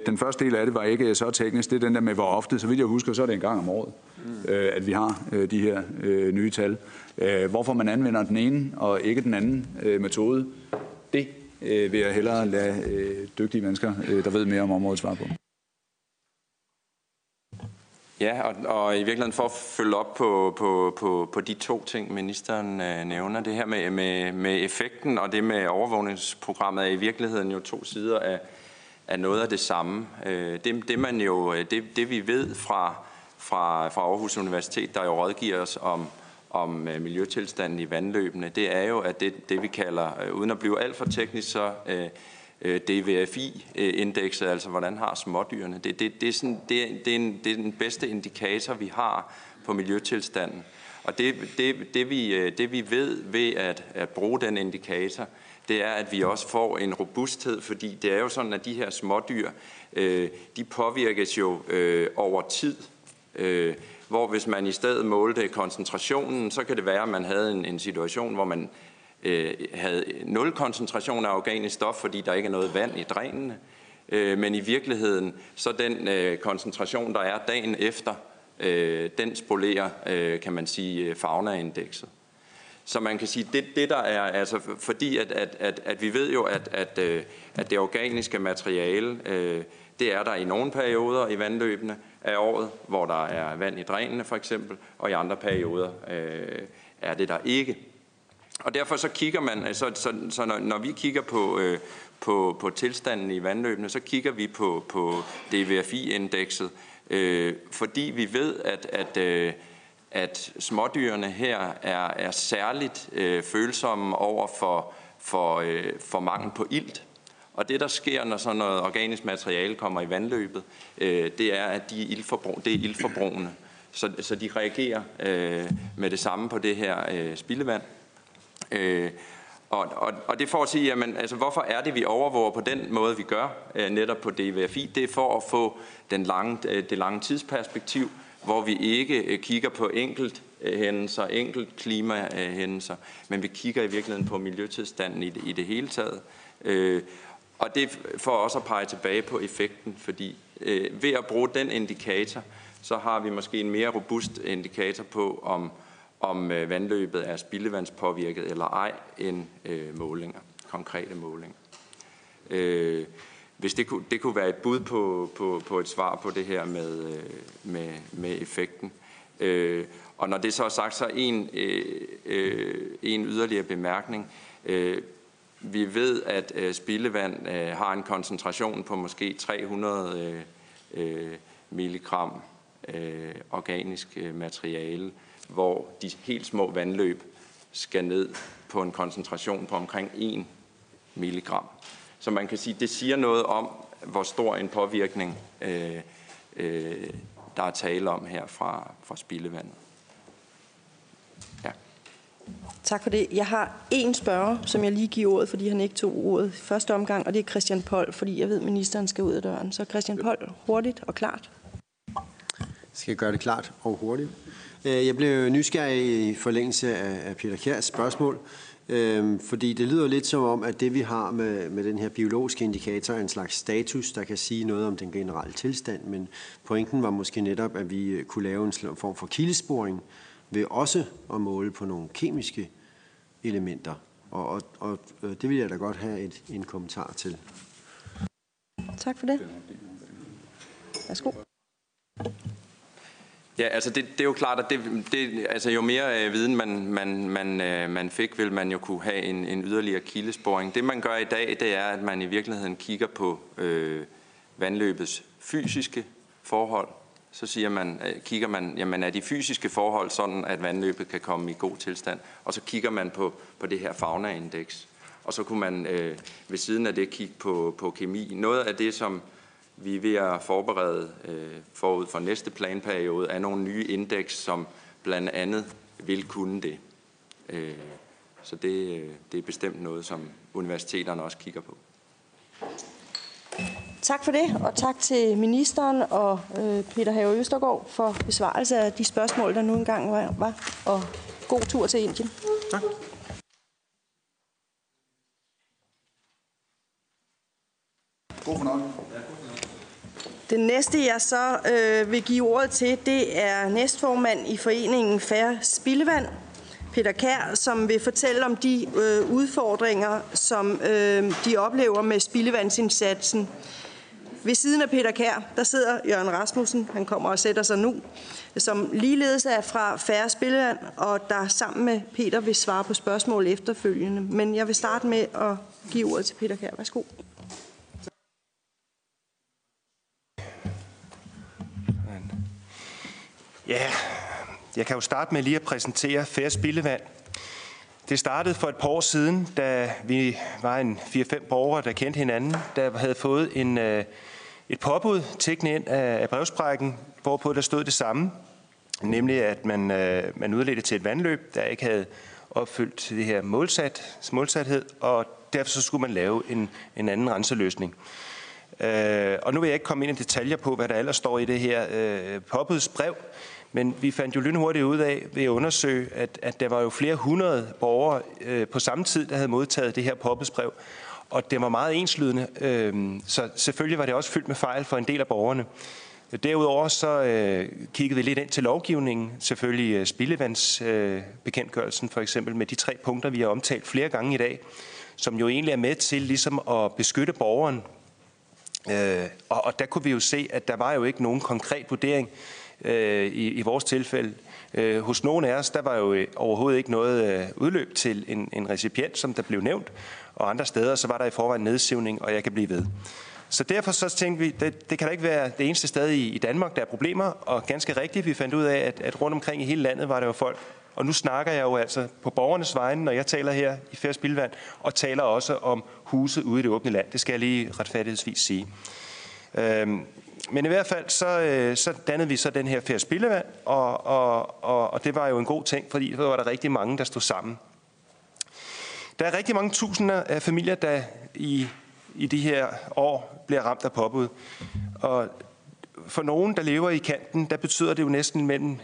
den første del af det var ikke så teknisk, det er den der med hvor ofte, så vidt jeg husker, så er det en gang om året, at vi har de her nye tal. Hvorfor man anvender den ene og ikke den anden metode, det vil jeg hellere lade dygtige mennesker, der ved mere om området, svare på. Ja, og i virkeligheden for at følge op på de to ting, ministeren nævner, det her med effekten og det med overvågningsprogrammet er i virkeligheden jo to sider af noget af det samme. Det vi ved fra Aarhus Universitet, der jo rådgiver os om miljøtilstanden i vandløbene, det er jo, at det vi kalder, uden at blive alt for teknisk, så DVFI-indekset, altså hvordan har smådyrene. Det er den bedste indikator, vi har på miljøtilstanden. Og det vi ved ved at bruge den indikator, det er, at vi også får en robusthed, fordi det er jo sådan, at de her smådyr, de påvirkes jo over tid. Hvor hvis man i stedet målte koncentrationen, så kan det være, at man havde en situation, hvor man havde nul koncentration af organisk stof, fordi der ikke er noget vand i drænene. Men i virkeligheden, så den koncentration, der er dagen efter, den spolerer, kan man sige, faunaindekset. Så man kan sige, det der er, altså fordi at vi ved jo, at det organiske materiale, det er der i nogle perioder i vandløbene af året, hvor der er vand i drænene for eksempel, og i andre perioder er det der ikke. Og derfor så kigger man, så når vi kigger på tilstanden i vandløbene, så kigger vi på DVFI-indekset, fordi vi ved, at smådyrene her er særligt følsomme over for mangel på ilt. Og det, der sker, når sådan noget organisk materiale kommer i vandløbet, det er, at det er iltforbrugende. Så de reagerer med det samme på det her spildevand. Og det får at sige, jamen, altså, hvorfor er det, vi overvåger på den måde, vi gør, netop på DVFI? Det er for at få det lange tidsperspektiv, hvor vi ikke kigger på enkelt klimahændelser, men vi kigger i virkeligheden på miljøtilstanden i det hele taget. Og det får også at pege tilbage på effekten, fordi ved at bruge den indikator, så har vi måske en mere robust indikator på, om vandløbet er spildevandspåvirket eller ej, end målinger, konkrete målinger. Hvis det kunne være et bud på et svar på det her med effekten. Og når det så er sagt, så en yderligere bemærkning. Vi ved, at spildevand har en koncentration på måske 300 milligram organisk materiale, hvor de helt små vandløb skal ned på en koncentration på omkring 1 milligram. Så man kan sige, at det siger noget om, hvor stor en påvirkning der er tale om her fra spildevandet. Ja. Tak for det. Jeg har én spørger, som jeg lige giver ordet, fordi han ikke tog ordet i første omgang, og det er Christian Pold, fordi jeg ved, at ministeren skal ud af døren. Så Christian Pold, hurtigt og klart. Skal jeg gøre det klart og hurtigt? Jeg blev nysgerrig i forlængelse af Peter Kjærs spørgsmål, fordi det lyder lidt som om, at det vi har med den her biologiske indikator er en slags status, der kan sige noget om den generelle tilstand, men pointen var måske netop, at vi kunne lave en form for kildesporing ved også at måle på nogle kemiske elementer, og det vil jeg da godt have en kommentar til. Tak for det. Værsgo. Ja, altså det er jo klart, at altså jo mere viden man fik, vil man jo kunne have en yderligere kildesporing. Det man gør i dag, det er, at man i virkeligheden kigger på vandløbets fysiske forhold. Så kigger man, jamen er de fysiske forhold sådan, at vandløbet kan komme i god tilstand? Og så kigger man på det her faunaindeks. Og så kunne man ved siden af det kigge på kemi. Noget af det, som vi er ved at forberede forud for næste planperiode, er nogle nye indeks, som blandt andet vil kunne det. Så det er bestemt noget, som universiteterne også kigger på. Tak for det, og tak til ministeren og Peter Hauge Østergaard for besvarelse af de spørgsmål, der nu engang var. Og god tur til Indien. Tak. God fornøjelse. Den næste, jeg så vil give ordet til, det er næstformand i foreningen Færre Spildevand, Peter Kjær, som vil fortælle om de udfordringer, som de oplever med spildevandsindsatsen. Ved siden af Peter Kjær, der sidder Jørgen Rasmussen, han kommer og sætter sig nu, som ligeledes er fra Færre Spildevand, og der sammen med Peter vil svare på spørgsmål efterfølgende. Men jeg vil starte med at give ordet til Peter Kjær. Værsgo. Ja, jeg kan jo starte med lige at præsentere Færre Spildevand. Det startede for et par år siden, da vi var en 4-5 borgere, der kendte hinanden, der havde fået et påbud tækkende ind af brevsprækken, hvorpå der stod det samme, nemlig at man udledte til et vandløb, der ikke havde opfyldt det her målsathed, og derfor så skulle man lave en anden renseløsning. Og nu vil jeg ikke komme ind i detaljer på, hvad der ellers står i det her påbudsbrev, men vi fandt jo lynhurtigt ud af ved at undersøge, at der var jo flere hundrede borgere på samme tid, der havde modtaget det her påbudsbrev, og det var meget enslydende, så selvfølgelig var det også fyldt med fejl for en del af borgerne. Derudover så kiggede vi lidt ind til lovgivningen, selvfølgelig spildevandsbekendtgørelsen for eksempel med de 3 punkter, vi har omtalt flere gange i dag, som jo egentlig er med til ligesom at beskytte borgeren. Og der kunne vi jo se, at der var jo ikke nogen konkret vurdering i vores tilfælde. Hos nogen af os, der var jo overhovedet ikke noget udløb til en recipient, som der blev nævnt, og andre steder, så var der i forvejen nedsivning, og jeg kan blive ved. Så derfor så tænkte vi, det kan da ikke være det eneste sted i Danmark, der er problemer, og ganske rigtigt, vi fandt ud af, at rundt omkring i hele landet var der jo folk, og nu snakker jeg jo altså på borgernes vegne, når jeg taler her i Færre Spildevand, og taler også om huse ude i det åbne land. Det skal jeg lige retfærdighedsvis sige. Men i hvert fald, så dannede vi så den her Færre Spildevand, og det var jo en god ting, fordi der var der rigtig mange, der stod sammen. Der er rigtig mange tusinder af familier, der i de her år bliver ramt af påbud. Og for nogen, der lever i kanten, der betyder det jo næsten mellem,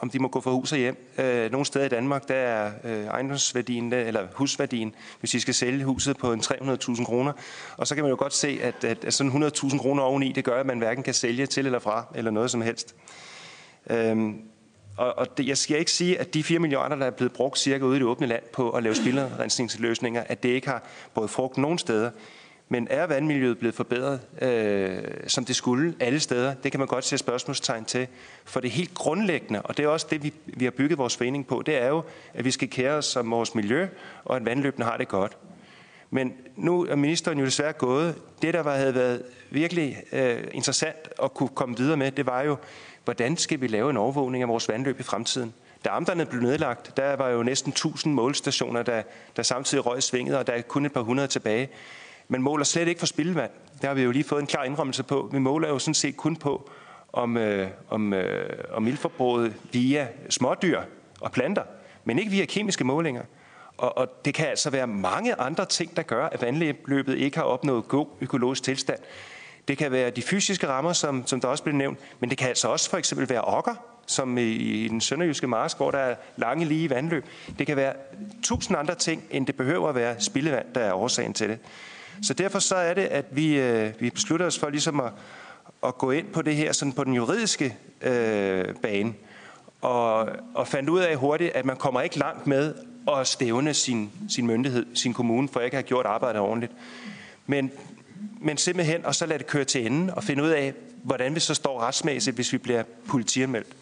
om de må gå fra hus og hjem. Nogle steder i Danmark, der er ejendomsværdien, eller husværdien, hvis I skal sælge huset på en 300.000 kroner. Og så kan man jo godt se, at sådan 100.000 kroner oveni, det gør, at man hverken kan sælge til eller fra, eller noget som helst. Jeg skal ikke sige, at de 4 milliarder, der er blevet brugt cirka ude i det åbne land på at lave spilderensningsløsninger, at det ikke har båret frugt nogen steder. Men er vandmiljøet blevet forbedret, som det skulle alle steder? Det kan man godt se spørgsmålstegn til. For det helt grundlæggende, og det er også det, vi har bygget vores forening på, det er jo, at vi skal kære os om vores miljø, og at vandløbene har det godt. Men nu er ministeren jo desværre gået. Det, der havde været virkelig interessant at kunne komme videre med, det var jo, hvordan skal vi lave en overvågning af vores vandløb i fremtiden? Da amterne blev nedlagt, der var jo næsten 1000 målestationer, der samtidig røg svinget, og der er kun et par hundrede tilbage. Man måler slet ikke for spildevand. Der har vi jo lige fået en klar indrømmelse på. Vi måler jo sådan set kun på, om ildforbruget via smådyr og planter, men ikke via kemiske målinger. Og det kan altså være mange andre ting, der gør, at vandløbet ikke har opnået god økologisk tilstand. Det kan være de fysiske rammer, som der også blev nævnt, men det kan altså også for eksempel være okker, som i den sønderjyske marsk, hvor der er lange lige vandløb. Det kan være 1000 andre ting, end det behøver at være spildevand, der er årsagen til det. Så derfor så er det, at vi beslutter os for ligesom at gå ind på det her sådan på den juridiske bane, og fandt ud af hurtigt, at man kommer ikke langt med at stævne sin myndighed, sin kommune, for ikke at have gjort arbejdet ordentligt. Men simpelthen, og så lade det køre til enden, og finde ud af, hvordan vi så står retsmæssigt, hvis vi bliver politianmeldt.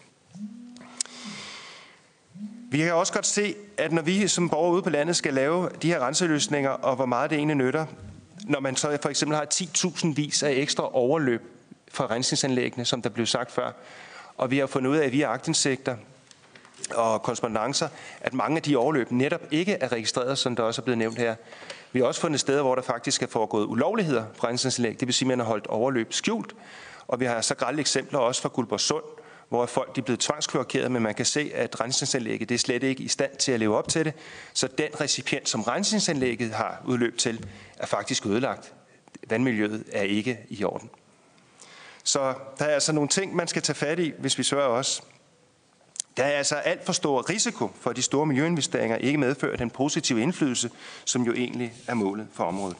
Vi kan også godt se, at når vi som borgere ude på landet skal lave de her renseløsninger, og hvor meget det egentlig nytter, når man så for eksempel har 10.000 vis af ekstra overløb fra rensningsanlæggene, som der blev sagt før, og vi har fundet ud af via aktindsigter og korrespondancer, at mange af de overløb netop ikke er registreret, som der også er blevet nævnt her. Vi har også fundet steder, hvor der faktisk er foregået ulovligheder fra rensningsanlæg, det vil sige, at man har holdt overløb skjult, og vi har så grælde eksempler også fra Guldborgsund, hvor folk er blevet tvangsklorkeret, men man kan se, at rensningsanlægget det er slet ikke i stand til at leve op til det. Så den recipient, som rensningsanlægget har udløb til, er faktisk ødelagt. vandmiljøet er ikke i orden. Så der er altså nogle ting, man skal tage fat i, hvis vi sørger os. Der er altså alt for stor risiko for, at de store miljøinvesteringer ikke medfører den positive indflydelse, som jo egentlig er målet for området.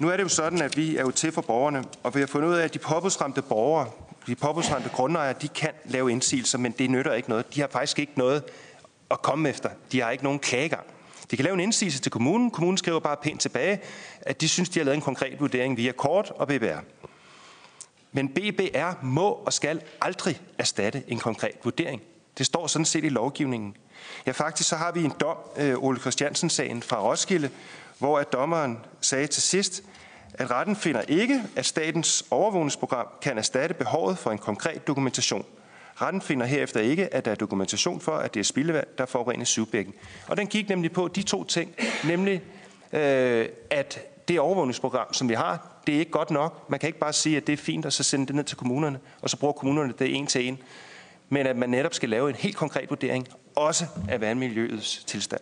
Nu er det jo sådan, at vi er jo til for borgerne, og vi har fundet ud af, at de påbudsramte borgere, de påbudsramte grundejere, de kan lave indsigelser, men det nytter ikke noget. De har faktisk ikke noget at komme efter. De har ikke nogen klagegang. De kan lave en indsigelse til kommunen. Kommunen skriver bare pænt tilbage, at de synes, de har lavet en konkret vurdering via kort og BBR. Men BBR må og skal aldrig erstatte en konkret vurdering. Det står sådan set i lovgivningen. Ja, faktisk så har vi en dom, Ole Christiansen-sagen fra Roskilde, hvor at dommeren sagde til sidst, at retten finder ikke, at statens overvågningsprogram kan erstatte behovet for en konkret dokumentation. Retten finder herefter ikke, at der er dokumentation for, at det er spildevand, der forurener Syvbækken. Og den gik nemlig på de to ting, nemlig at det overvågningsprogram, som vi har, det er ikke godt nok. Man kan ikke bare sige, at det er fint, og så sende det ned til kommunerne, og så bruger kommunerne det en til en. Men at man netop skal lave en helt konkret vurdering, også af vandmiljøets tilstand.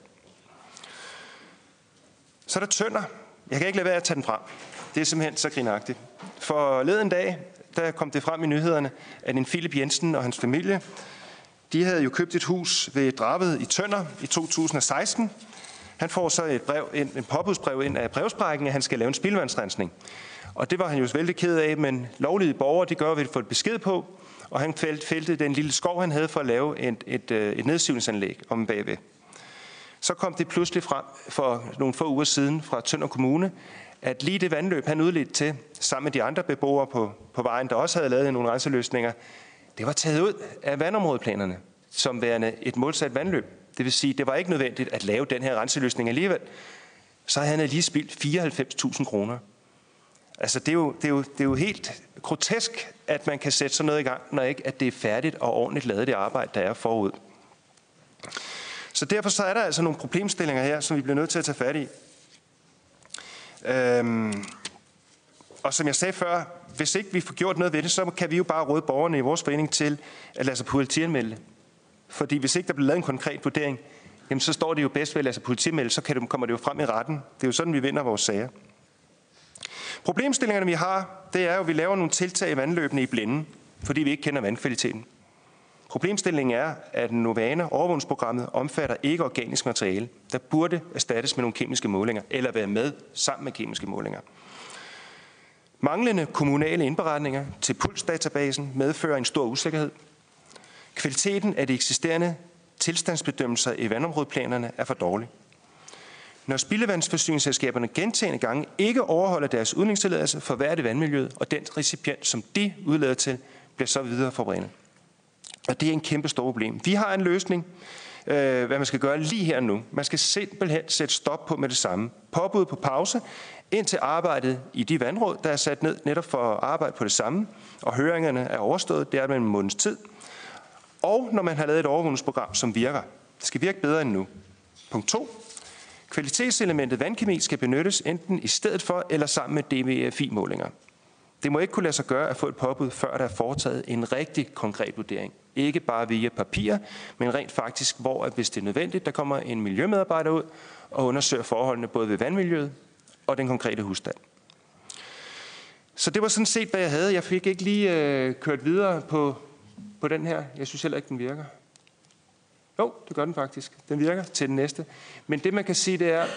Så er der Tønder. Jeg kan ikke lade være at tage den frem. Det er simpelthen så grinagtigt. Forleden dag, der kom det frem i nyhederne, at en Filip Jensen og hans familie, de havde jo købt et hus ved Draget i Tønder i 2016. Han får så et brev ind, en påbudsbrev ind af brevsprækken, at han skal lave en spildevandsrensning. Og det var han jo vældig ked af, men lovlige borgere, de gør, hvad de får et besked på, og han fældte den lille skov, han havde for at lave et nedsivningsanlæg om bagved. Så kom det pludselig frem for nogle få uger siden fra Tønder Kommune, at lige det vandløb, han udledte til, sammen med de andre beboere på vejen, der også havde lavet nogle renseløsninger, det var taget ud af vandområdeplanerne, som værende et målsat vandløb. Det vil sige, det var ikke nødvendigt at lave den her renseløsning alligevel. Så havde han lige spildt 94.000 kroner. Altså, det er jo helt grotesk, at man kan sætte sådan noget i gang, når ikke at det er færdigt og ordentligt lavet det arbejde, der er forud. Så derfor så er der altså nogle problemstillinger her, som vi bliver nødt til at tage fat i. Og som jeg sagde før, hvis ikke vi får gjort noget ved det, så kan vi jo bare råde borgerne i vores forening til at lade sig politianmelde. Fordi hvis ikke der bliver lavet en konkret vurdering, jamen så står det jo bedst ved at lade sig politianmelde, så kommer det jo frem i retten. Det er jo sådan, vi vinder vores sager. Problemstillingerne, vi har, det er jo, at vi laver nogle tiltag i vandløbene i blinde, fordi vi ikke kender vandkvaliteten. Problemstillingen er, at Novana, overvågningsprogrammet, omfatter ikke organisk materiale, der burde erstattes med nogle kemiske målinger, eller være med sammen med kemiske målinger. Manglende kommunale indberetninger til pulsdatabasen medfører en stor usikkerhed. Kvaliteten af de eksisterende tilstandsbedømmelser i vandområdeplanerne er for dårlig. Når spildevandsforsyningsselskaberne gentagne gange ikke overholder deres udledningstilladelse, forværrer det vandmiljøet, og den recipient, som de udleder til, bliver så videre forbrændt. Og det er en kæmpe stor problem. Vi har en løsning, hvad man skal gøre lige her nu. Man skal simpelthen sætte stop på med det samme. Påbud på pause, indtil arbejdet i de vandråd, der er sat ned netop for at arbejde på det samme, og høringerne er overstået, det er med en måneds tid. Og når man har lavet et overvågningsprogram, som virker. Det skal virke bedre end nu. Punkt 2. Kvalitetselementet vandkemi skal benyttes enten i stedet for eller sammen med DVFI-målinger. Det må ikke kunne lade sig gøre at få et påbud, før der er foretaget en rigtig konkret vurdering. Ikke bare via papir, men rent faktisk, hvor at hvis det er nødvendigt, der kommer en miljømedarbejder ud og undersøger forholdene både ved vandmiljøet og den konkrete husstand. Så det var sådan set, hvad jeg havde. Jeg fik ikke lige kørt videre på den her. Jeg synes heller ikke, den virker. Jo, det gør den faktisk. Den virker til den næste. Men det, man kan sige, det er, at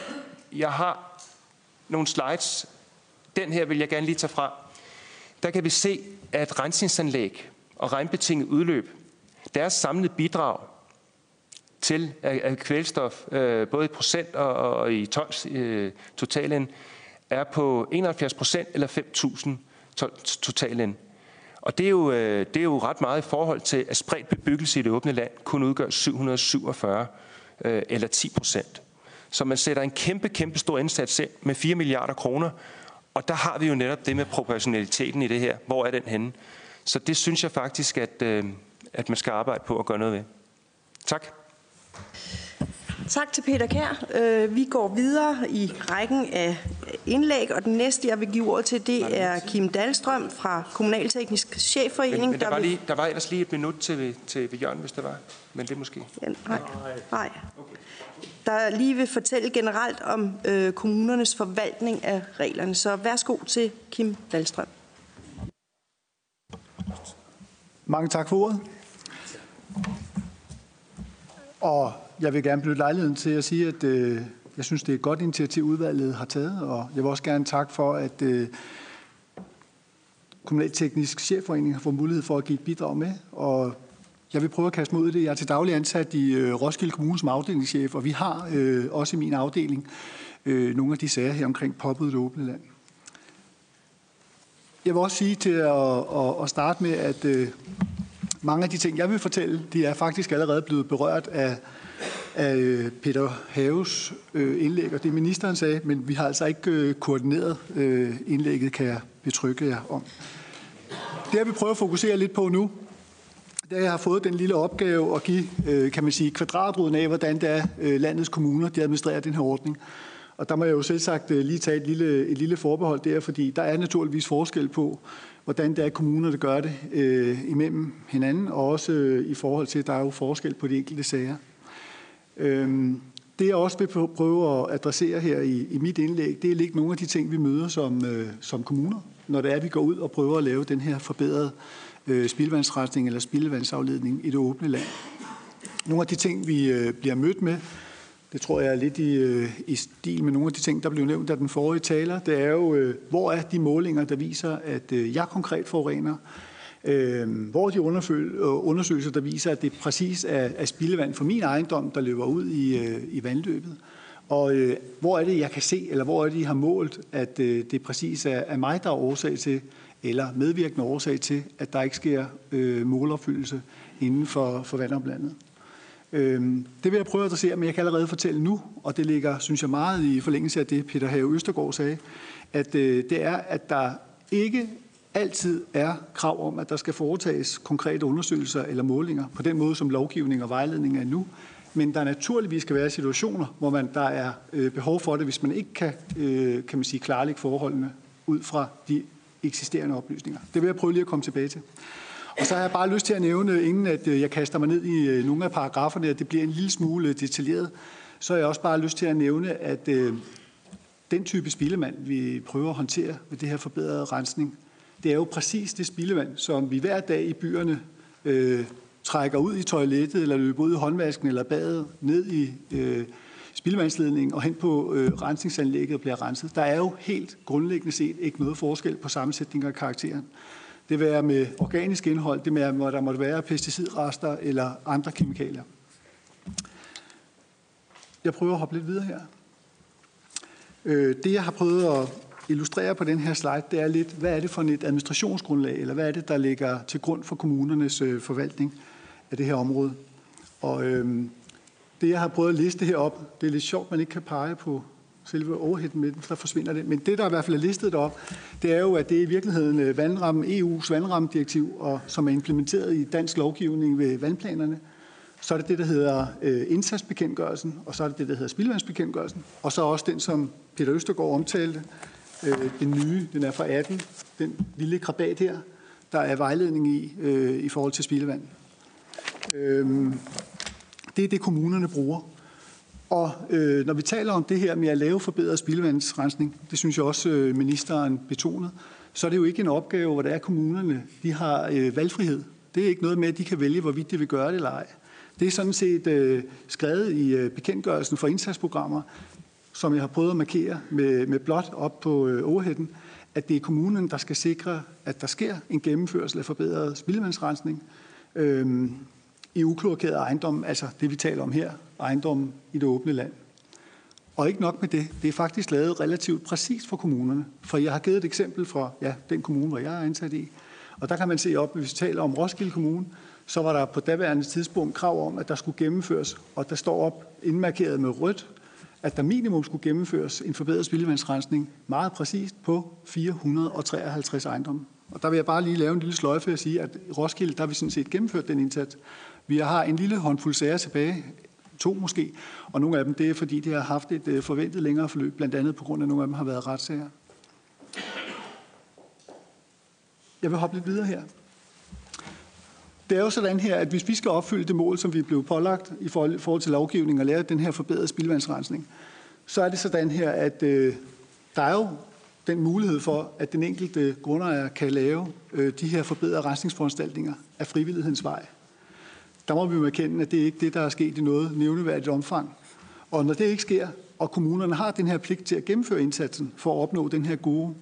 jeg har nogle slides. Den her vil jeg gerne lige tage frem. Der kan vi se, at rensningsanlæg og regnbetinget udløb, deres samlede bidrag til kvælstof, både i procent og i tons totalen, er på 71% eller 5.000 tons totalen. Og det er jo ret meget i forhold til, at spredt bebyggelse i det åbne land kun udgør 747 eller 10%. Så man sætter en kæmpe stor indsats ind med 4 milliarder kroner, og der har vi jo netop det med proportionaliteten i det her. Hvor er den henne? Så det synes jeg faktisk, at man skal arbejde på at gøre noget ved. Tak. Tak til Peter Kjær. Vi går videre i rækken af indlæg, og den næste, jeg vil give ord til, det er Kim Dahlstrøm fra Kommunalteknisk Chefforening. Men der var ellers lige et minut til Jørgen, hvis der var, men det måske. Ja, nej. Okay. Der lige vil fortælle generelt om kommunernes forvaltning af reglerne. Så værsgo til Kim Dahlstrøm. Mange tak for ordet. Og jeg vil gerne benytte lejligheden til at sige, at jeg synes, det er et godt initiativ, udvalget har taget. Og jeg vil også gerne takke for, at Kommunalteknisk Chefforening har fået mulighed for at give et bidrag med. Og jeg vil prøve at kaste mig ud i det. Jeg er til daglig ansat i Roskilde Kommune som afdelingschef, og vi har også i min afdeling nogle af de sager her omkring påbudt åbne land. Jeg vil også sige til at starte med, at mange af de ting, jeg vil fortælle, de er faktisk allerede blevet berørt af Peter Hauges indlæg, og det ministeren sagde, men vi har altså ikke koordineret indlægget, kan jeg betrygge jer om. Det, jeg vil prøve at fokusere lidt på nu, da jeg har fået den lille opgave at give, kan man sige, kvadratroden af, hvordan det er, landets kommuner de administrerer den her ordning. Og der må jeg jo selv sagt lige tage et lille forbehold der, fordi der er naturligvis forskel på, hvordan det er kommunerne gør det imellem hinanden, og også i forhold til, at der er jo forskel på de enkelte sager. Det jeg også vil prøve at adressere her i mit indlæg, det er lidt nogle af de ting, vi møder som kommuner, når det er, vi går ud og prøver at lave den her forbedrede spildevandsrensning eller spildevandsafledning i det åbne land. Nogle af de ting, vi bliver mødt med, det tror jeg er lidt i stil med nogle af de ting, der blev nævnt af den forrige taler. Det er jo, hvor er de målinger, der viser, at jeg konkret forurener? Hvor er de undersøgelser, der viser, at det præcis er spildevand fra min ejendom, der løber ud i vandløbet? Og hvor er det, jeg kan se, eller hvor er det, I har målt, at det præcis er mig, der er årsag til, eller medvirkende årsag til, at der ikke sker målopfyldelse inden for vandomblandet? Det vil jeg prøve at adressere, men jeg kan allerede fortælle nu, og det ligger, synes jeg, meget i forlængelse af det, Peter Hauge Østergaard sagde, at det er, at der ikke altid er krav om, at der skal foretages konkrete undersøgelser eller målinger, på den måde, som lovgivning og vejledning er nu. Men der naturligvis skal være situationer, hvor der er behov for det, hvis man ikke kan man sige, klarlægge forholdene ud fra de eksisterende oplysninger. Det vil jeg prøve lige at komme tilbage til. Og så har jeg bare lyst til at nævne, inden at jeg kaster mig ned i nogle af paragraferne, at det bliver en lille smule detaljeret, så har jeg også bare lyst til at nævne, at den type spildevand, vi prøver at håndtere med det her forbedrede rensning, det er jo præcis det spildevand, som vi hver dag i byerne trækker ud i toilettet, eller løber ud i håndvasken eller badet, ned i spildevandsledningen og hen på rensningsanlægget og bliver renset. Der er jo helt grundlæggende set ikke noget forskel på sammensætning og karakteren. Det vil være med organisk indhold, det med, hvor der måtte være pesticidrester eller andre kemikalier. Jeg prøver at hoppe lidt videre her. Det, jeg har prøvet at illustrere på den her slide, det er lidt, hvad er det for et administrationsgrundlag, eller hvad er det, der ligger til grund for kommunernes forvaltning af det her område. Og det, jeg har prøvet at liste herop, det er lidt sjovt, man ikke kan pege på selve overheden med den, der forsvinder det. Men det, der i hvert fald er listet derop, det er jo, at det er i virkeligheden vandramme, EU's vandrammedirektiv, og som er implementeret i dansk lovgivning ved vandplanerne. Så er det det, der hedder indsatsbekendtgørelsen, og så er det det, der hedder spildevandsbekendtgørelsen, og så også den, som Peter Østergaard omtalte, den nye, den er fra 18, den lille krabat her, der er vejledning i forhold til spildevand. Det er det, kommunerne bruger. Og når vi taler om det her med at lave forbedret spildevandsrensning, det synes jeg også ministeren betonede, så er det jo ikke en opgave, hvor der er kommunerne, de har valgfrihed. Det er ikke noget med, at de kan vælge, hvorvidt de vil gøre det eller ej. Det er sådan set skrevet i bekendtgørelsen for indsatsprogrammer, som jeg har prøvet at markere med blåt op på overheden, at det er kommunen, der skal sikre, at der sker en gennemførsel af forbedret spildevandsrensning i ukloakerede ejendomme, altså det vi taler om her, ejendommen i det åbne land. Og ikke nok med det, det er faktisk lavet relativt præcist for kommunerne, for jeg har givet et eksempel fra den kommune, hvor jeg er ansat i, og der kan man se op, hvis vi taler om Roskilde Kommune, så var der på daværende tidspunkt krav om, at der skulle gennemføres, og der står op indmarkeret med rødt, at der minimum skulle gennemføres en forbedret spildevandsrensning meget præcist på 453 ejendomme. Og der vil jeg bare lige lave en lille sløjfe og sige, at i Roskilde, der har vi sådan set gennemført den indsats. Vi har en lille håndfuld sager tilbage, to måske, og nogle af dem det er fordi de har haft et forventet længere forløb, blandt andet på grund af nogle af dem har været retssager. Jeg vil hoppe lidt videre her. Det er jo sådan her, at hvis vi skal opfylde det mål, som vi blev pålagt i forhold til lovgivning og lave den her forbedrede spildevandsrensning, så er det sådan her, at der er jo den mulighed for, at den enkelte grundejer kan lave de her forbedrede rensningsforanstaltninger af frivillighedens vej. Der må vi jo erkende, at det ikke er det, der er sket i noget nævneværdigt omfang. Og når det ikke sker, og kommunerne har den her pligt til at gennemføre indsatsen for at opnå den her gode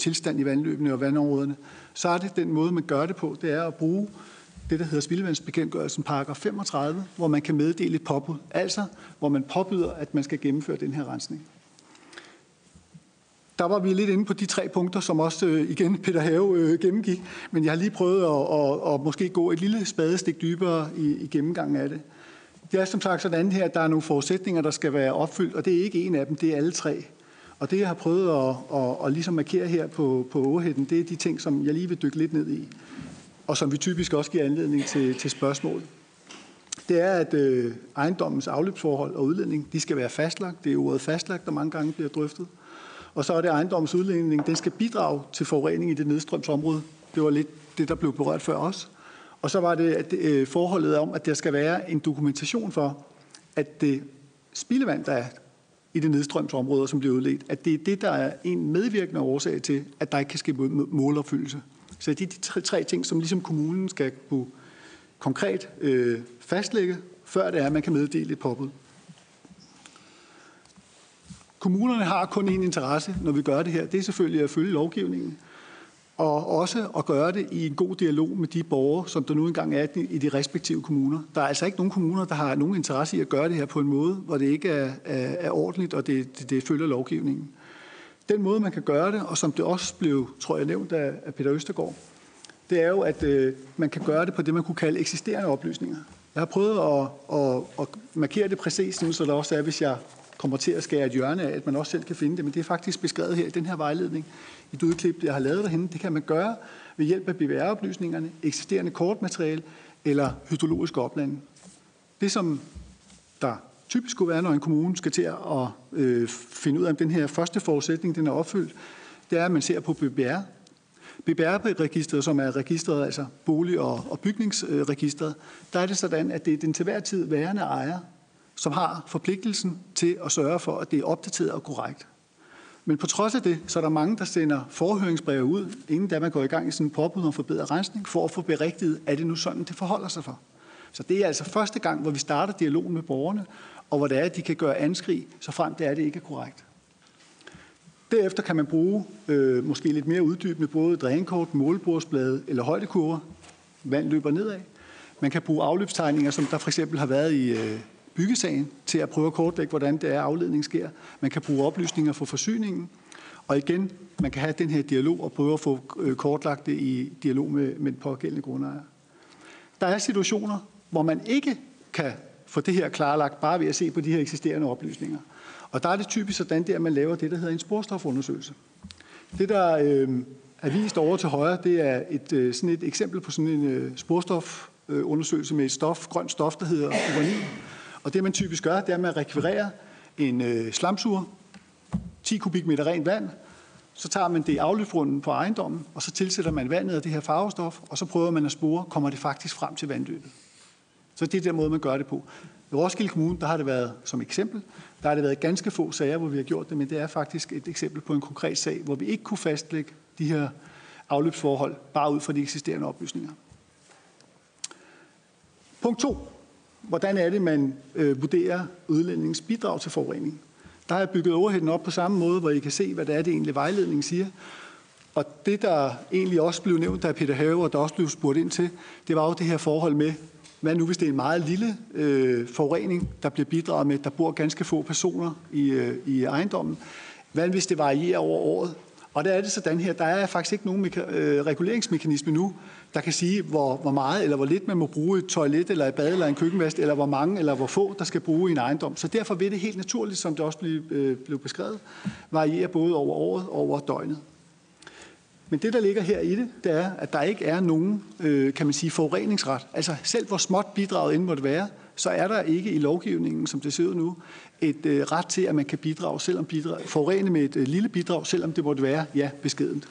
tilstand i vandløbene og vandområderne, så er det den måde, man gør det på, det er at bruge det, der hedder spildevandsbekendtgørelsen paragraf 35, hvor man kan meddele et påbud, altså hvor man påbyder, at man skal gennemføre den her rensning. Der var vi lidt inde på de tre punkter, som også igen Peter Hauge gennemgik, men jeg har lige prøvet at måske gå et lille spadestik dybere i gennemgangen af det. Det er som sagt sådan her, at der er nogle forudsætninger, der skal være opfyldt, og det er ikke en af dem, det er alle tre. Og det, jeg har prøvet at ligesom markere her på Åhætten, det er de ting, som jeg lige vil dykke lidt ned i, og som vi typisk også giver anledning til spørgsmål. Det er, at ejendommens afløbsforhold og udledning, de skal være fastlagt. Det er ordet fastlagt, der mange gange bliver drøftet. Og så er det ejendommens udledning, den skal bidrage til forurening i det nedstrømsområde. Det var lidt det, der blev berørt før os. Og så var det, at forholdet om, at der skal være en dokumentation for, at det spildevand, der er i det nedstrømsområde, som bliver udledt, at det er det, der er en medvirkende årsag til, at der ikke kan ske målopfyldelse. Så det er de tre ting, som ligesom kommunen skal kunne konkret fastlægge, før det er, at man kan meddele et påbud. Kommunerne har kun én interesse, når vi gør det her. Det er selvfølgelig at følge lovgivningen, og også at gøre det i en god dialog med de borgere, som der nu engang er i de respektive kommuner. Der er altså ikke nogen kommuner, der har nogen interesse i at gøre det her på en måde, hvor det ikke er ordentligt, og det følger lovgivningen. Den måde, man kan gøre det, og som det også blev, tror jeg, nævnt af Peter Østergaard, det er jo, at man kan gøre det på det, man kunne kalde eksisterende oplysninger. Jeg har prøvet at markere det præcist nu, så der også er, hvis jeg kommer til at skære et hjørne af, at man også selv kan finde det, men det er faktisk beskrevet her i den her vejledning, i det udklip, jeg har lavet derhenne. Det kan man gøre ved hjælp af BBR-oplysningerne, eksisterende kortmateriale eller hydrologisk oplanding. Det, som der typisk kunne være, når en kommune skal til at finde ud af, om den her første forudsætning den er opfyldt, det er, at man ser på BBR. BBR-registeret, som er registret, altså bolig- og bygningsregistret, der er det sådan, at det er den til hver tid værende ejer, som har forpligtelsen til at sørge for, at det er opdateret og korrekt. Men på trods af det, så er der mange, der sender forhøringsbreve ud, inden da man går i gang i sådan en påbud om forbedret rensning, for at få berigtiget, er det nu sådan, det forholder sig for. Så det er altså første gang, hvor vi starter dialogen med borgerne, og hvor det er, at de kan gøre anskrig, så frem til det ikke er korrekt. Derefter kan man bruge måske lidt mere uddybende både drænkort, målebordsblade eller højdekurver. Vand løber nedad. Man kan bruge afløbstegninger, som der for eksempel har været i byggesagen, til at prøve at kortlægge, hvordan det er, afledning sker. Man kan bruge oplysninger fra forsyningen. Og igen, man kan have den her dialog og prøve at få kortlagt det i dialog med den pågældende grundejer. Der er situationer, hvor man ikke kan få det her klarlagt, bare ved at se på de her eksisterende oplysninger. Og der er det typisk sådan, at man laver det, der hedder en sporstofundersøgelse. Det, der er vist over til højre, det er sådan et eksempel på sådan en sporstofundersøgelse med et grønt stof, der hedder uranin. Og det, man typisk gør, det er, at man rekvirerer en slamsuger, 10 kubikmeter rent vand, så tager man det i afløbsrunden på ejendommen, og så tilsætter man vandet af det her farvestof, og så prøver man at spore, kommer det faktisk frem til vandløbet. Så det er den måde, man gør det på. I Roskilde Kommune, der har det været, som eksempel, der har det været ganske få sager, hvor vi har gjort det, men det er faktisk et eksempel på en konkret sag, hvor vi ikke kunne fastlægge de her afløbsforhold, bare ud fra de eksisterende oplysninger. Punkt 2. Hvordan er det, man vurderer udledningens bidrag til forurening? Der har jeg bygget overheden op på samme måde, hvor I kan se, hvad det er, det egentlig vejledningen siger. Og det, der egentlig også blev nævnt, der er Peter Hauge, og der også blev spurgt ind til, det var jo det her forhold med, hvad nu hvis det er en meget lille forurening, der bliver bidraget med, der bor ganske få personer i ejendommen. Hvad hvis det varierer over året? Og der er det sådan her, der er faktisk ikke nogen reguleringsmekanisme nu, der kan sige, hvor meget eller hvor lidt man må bruge et toilet eller et bad eller en køkkenvask, eller hvor mange eller hvor få, der skal bruge i en ejendom. Så derfor vil det helt naturligt, som det også blev beskrevet, variere både over året og over døgnet. Men det, der ligger her i det, det er, at der ikke er nogen, kan man sige, forureningsret. Altså selv hvor småt bidraget end måtte være, så er der ikke i lovgivningen, som det ser ud nu, et ret til, at man kan bidrage, selvom forurene med et lille bidrag, selvom det måtte være, ja, beskedent.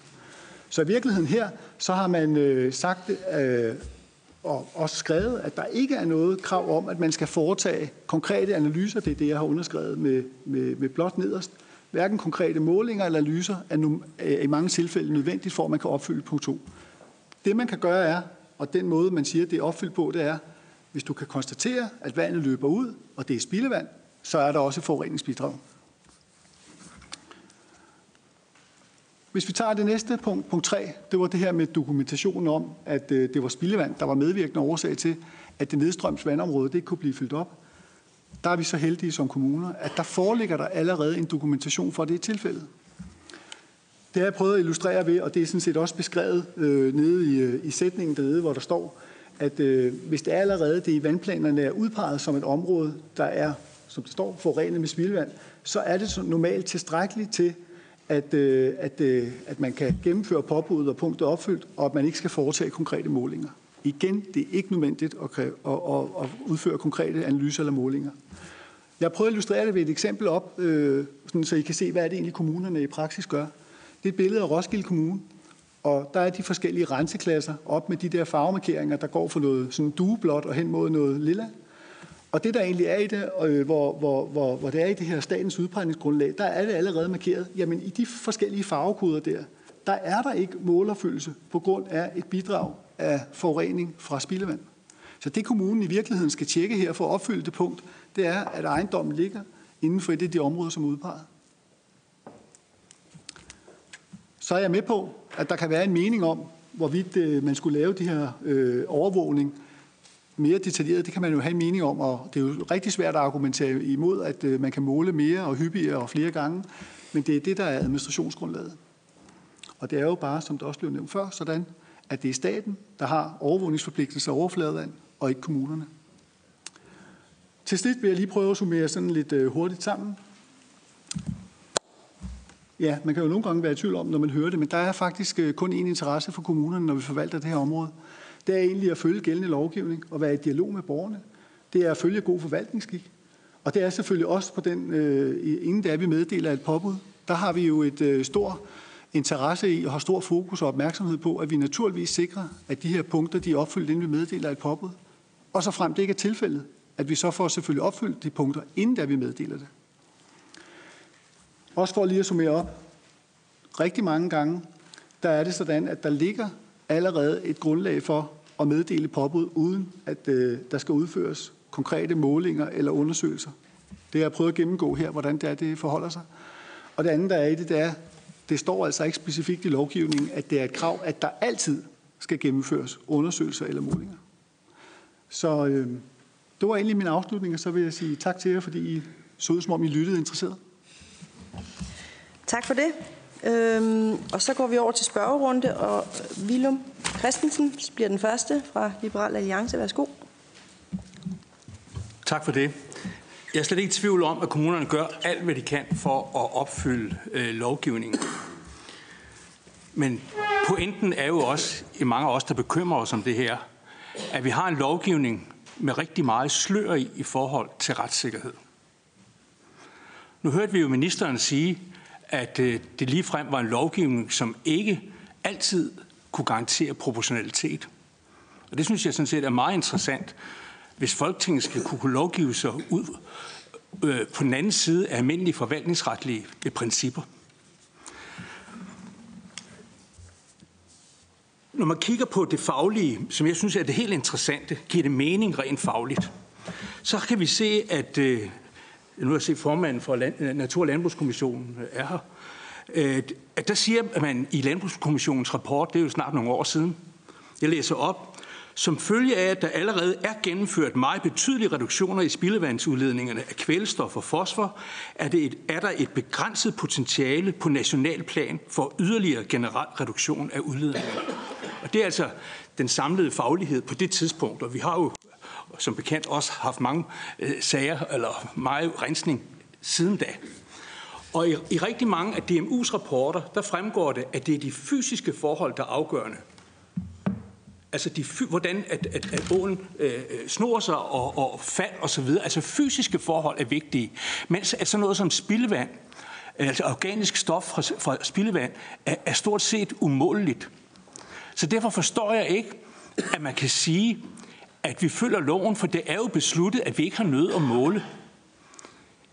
Så i virkeligheden her, så har man sagt og også skrevet, at der ikke er noget krav om, at man skal foretage konkrete analyser. Det er det, jeg har underskrevet med blot nederst. Hverken konkrete målinger eller analyser er i mange tilfælde nødvendigt for, at man kan opfylde punkt 2. Det, man kan gøre er, og den måde, man siger, det er opfyldt på, det er, hvis du kan konstatere, at vandet løber ud, og det er spildevand, så er der også et forureningsbidrag. Hvis vi tager det næste punkt, punkt 3, det var det her med dokumentationen om, at det var spildevand, der var medvirkende årsag til, at det nedstrøms vandområde ikke kunne blive fyldt op. Der er vi så heldige som kommuner, at der foreligger der allerede en dokumentation for det tilfælde. Det har jeg prøvet at illustrere ved, og det er sådan set også beskrevet nede i sætningen dernede, hvor der står, at hvis det er allerede det i vandplanerne er udpeget som et område, der er, som det står, forurenet med spildevand, så er det normalt tilstrækkeligt til, at man kan gennemføre påbuddet og punktet opfyldt, og at man ikke skal foretage konkrete målinger. Igen, det er ikke nødvendigt at udføre konkrete analyser eller målinger. Jeg prøver at illustrere det ved et eksempel op, så I kan se, hvad det egentlig kommunerne i praksis gør. Det er et billede af Roskilde Kommune, og der er de forskellige renseklasser op med de der farvemarkeringer, der går fra noget sådan dueblåt og hen mod noget lilla. Og det, der egentlig er i det, hvor det er i det her statens udpegningsgrundlag, der er det allerede markeret. Jamen, i de forskellige farvekoder der er der ikke målerfølgelse på grund af et bidrag af forurening fra spildevand. Så det, kommunen i virkeligheden skal tjekke her for at opfylde det punkt, det er, at ejendommen ligger inden for et af de områder, som er udpeget. Så er jeg med på, at der kan være en mening om, hvorvidt man skulle lave de her overvågning mere detaljeret. Det kan man jo have en mening om, og det er jo rigtig svært at argumentere imod, at man kan måle mere og hyppigere og flere gange. Men det er det, der er administrationsgrundlaget. Og det er jo bare, som det også blev nævnt før, sådan, at det er staten, der har overvågningsforpligtelser over fladevand, og ikke kommunerne. Til sidst vil jeg lige prøve at summere sådan lidt hurtigt sammen. Ja, man kan jo nogle gange være i tvivl om, når man hører det, men der er faktisk kun én interesse for kommunerne, når vi forvalter det her område. Det er egentlig at følge gældende lovgivning og være i dialog med borgerne. Det er at følge god forvaltningsskik. Og det er selvfølgelig også på den, inden det er, vi meddeler et påbud, der har vi jo et stor interesse i og har stor fokus og opmærksomhed på, at vi naturligvis sikrer, at de her punkter de er opfyldt, inden vi meddeler et påbud. Og så frem det ikke er tilfældet, at vi så får selvfølgelig opfyldt de punkter, inden det er, vi meddeler det. Også for lige at summere op, rigtig mange gange, der er det sådan, at der ligger allerede et grundlag for at meddele påbud, uden at der skal udføres konkrete målinger eller undersøgelser. Det har jeg prøvet at gennemgå her, hvordan det er, det forholder sig. Og det andet, der er i det, det er, det står altså ikke specifikt i lovgivningen, at det er et krav, at der altid skal gennemføres undersøgelser eller målinger. Så det var egentlig min afslutning, og så vil jeg sige tak til jer, fordi I så ud, som om I lyttede interesseret. Tak for det. Og så går vi over til spørgerunde, og William Christensen bliver den første fra Liberal Alliance. Værsgo. Tak for det. Jeg er slet ikke i tvivl om, at kommunerne gør alt, hvad de kan for at opfylde lovgivningen. Men pointen er jo også, i mange af os, der bekymrer os om det her, at vi har en lovgivning med rigtig meget slør i forhold til retssikkerhed. Nu hørte vi jo ministeren sige, at det ligefrem var en lovgivning, som ikke altid kunne garantere proportionalitet. Og det synes jeg sådan set er meget interessant, hvis Folketinget skal kunne lovgive sig ud på den anden side af almindelige forvaltningsretlige principper. Når man kigger på det faglige, som jeg synes er det helt interessante, giver det mening rent fagligt, så kan vi se, at nu har jeg set formanden for Natur- og Landbrugskommissionen er her, at der siger man i Landbrugskommissionens rapport, det er jo snart nogle år siden, jeg læser op, som følge af, at der allerede er gennemført meget betydelige reduktioner i spildevandsudledningerne af kvælstof og fosfor, er der et begrænset potentiale på national plan for yderligere generel reduktion af udledningerne. Og det er altså den samlede faglighed på det tidspunkt, og vi har jo som bekendt også haft mange sager, eller meget rensning siden da. Og i rigtig mange af DMU's rapporter, der fremgår det, at det er de fysiske forhold, der er afgørende. altså hvordan at åen snor sig og fald og så videre. Altså fysiske forhold er vigtige, mens at sådan noget som spildevand, altså organisk stof fra spildevand, er stort set umåleligt. Så derfor forstår jeg ikke, at man kan sige, at vi følger loven, for det er jo besluttet, at vi ikke har nødt at måle.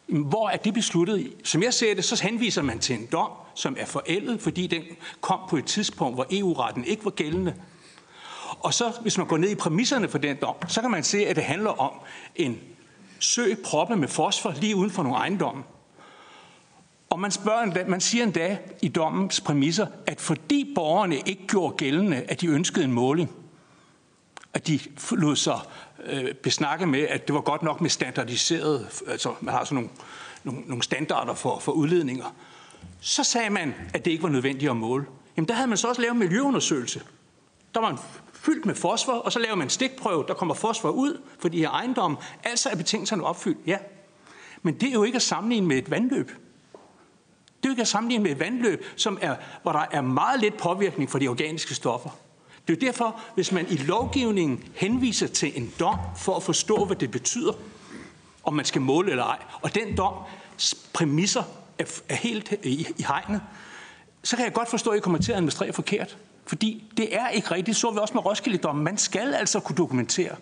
Hvor er det besluttet? Som jeg ser det, så henviser man til en dom, som er forældet, fordi den kom på et tidspunkt, hvor EU-retten ikke var gældende. Og så, hvis man går ned i præmisserne for den dom, så kan man se, at det handler om en sø proppet med fosfor lige uden for nogle ejendomme. Og man siger endda i dommens præmisser, at fordi borgerne ikke gjorde gældende, at de ønskede en måling, at de lod sig besnakke med, at det var godt nok med standardiserede, altså man har sådan nogle standarder for udledninger, så sagde man, at det ikke var nødvendigt at måle. Jamen der havde man så også lavet en miljøundersøgelse. Der var en fyldt med fosfor, og så laver man en stikprøve, der kommer fosfor ud for de her ejendomme. Altså er betingelserne opfyldt, ja. Men det er jo ikke at sammenligne med et vandløb. Det er jo ikke at sammenligne med et vandløb, hvor der er meget lidt påvirkning fra de organiske stoffer. Det er derfor, hvis man i lovgivningen henviser til en dom for at forstå, hvad det betyder, om man skal måle eller ej, og den doms præmisser er helt i hegnet, så kan jeg godt forstå, at I kommer til at administrere forkert. Fordi det er ikke rigtigt. Så vi også med Roskilde-dommen. Man skal altså kunne dokumentere.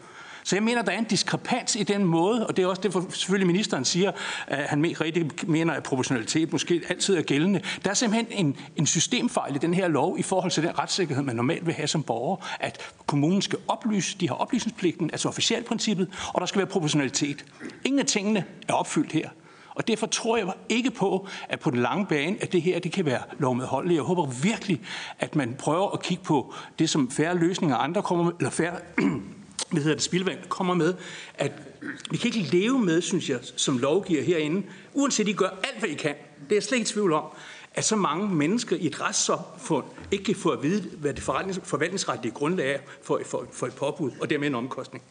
Så jeg mener, der er en diskrepans i den måde, og det er også det, selvfølgelig ministeren siger, at han rigtig mener, at proportionalitet måske altid er gældende. Der er simpelthen en systemfejl i den her lov i forhold til den retssikkerhed, man normalt vil have som borger, at kommunen skal oplyse, de har oplysningspligten, altså officielt princippet, og der skal være proportionalitet. Ingen af tingene er opfyldt her. Og derfor tror jeg ikke på, at på den lange bane, at det her det kan være lovmedholdeligt. Jeg håber virkelig, at man prøver at kigge på det, som færre løsninger andre kommer med, eller færre spildevand kommer med, at vi kan ikke leve med, synes jeg, som lovgiver herinde, uanset de gør alt, hvad I kan. Det er jeg slet ikke i tvivl om, at så mange mennesker i et retssamfund ikke kan få at vide, hvad det forvaltningsretlige grundlag er for et påbud, og dermed en omkostning.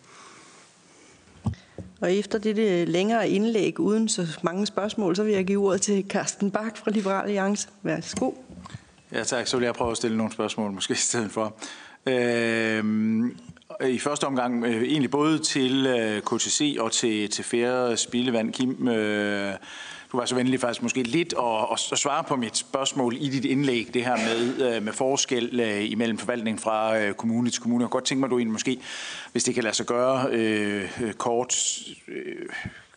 Og efter det længere indlæg uden så mange spørgsmål, så vil jeg give ordet til Carsten Bach fra Liberal Alliance. Værsgo. Ja, tak. Så vil jeg prøve at stille nogle spørgsmål måske i stedet for. I første omgang egentlig både til KTC og til Færre Spildevand. Kim, du var så venlig faktisk måske lidt at svare på mit spørgsmål i dit indlæg, det her med forskel imellem forvaltning fra kommune til kommune. Jeg godt tænke mig, du egentlig måske, hvis det kan lade sig gøre kort,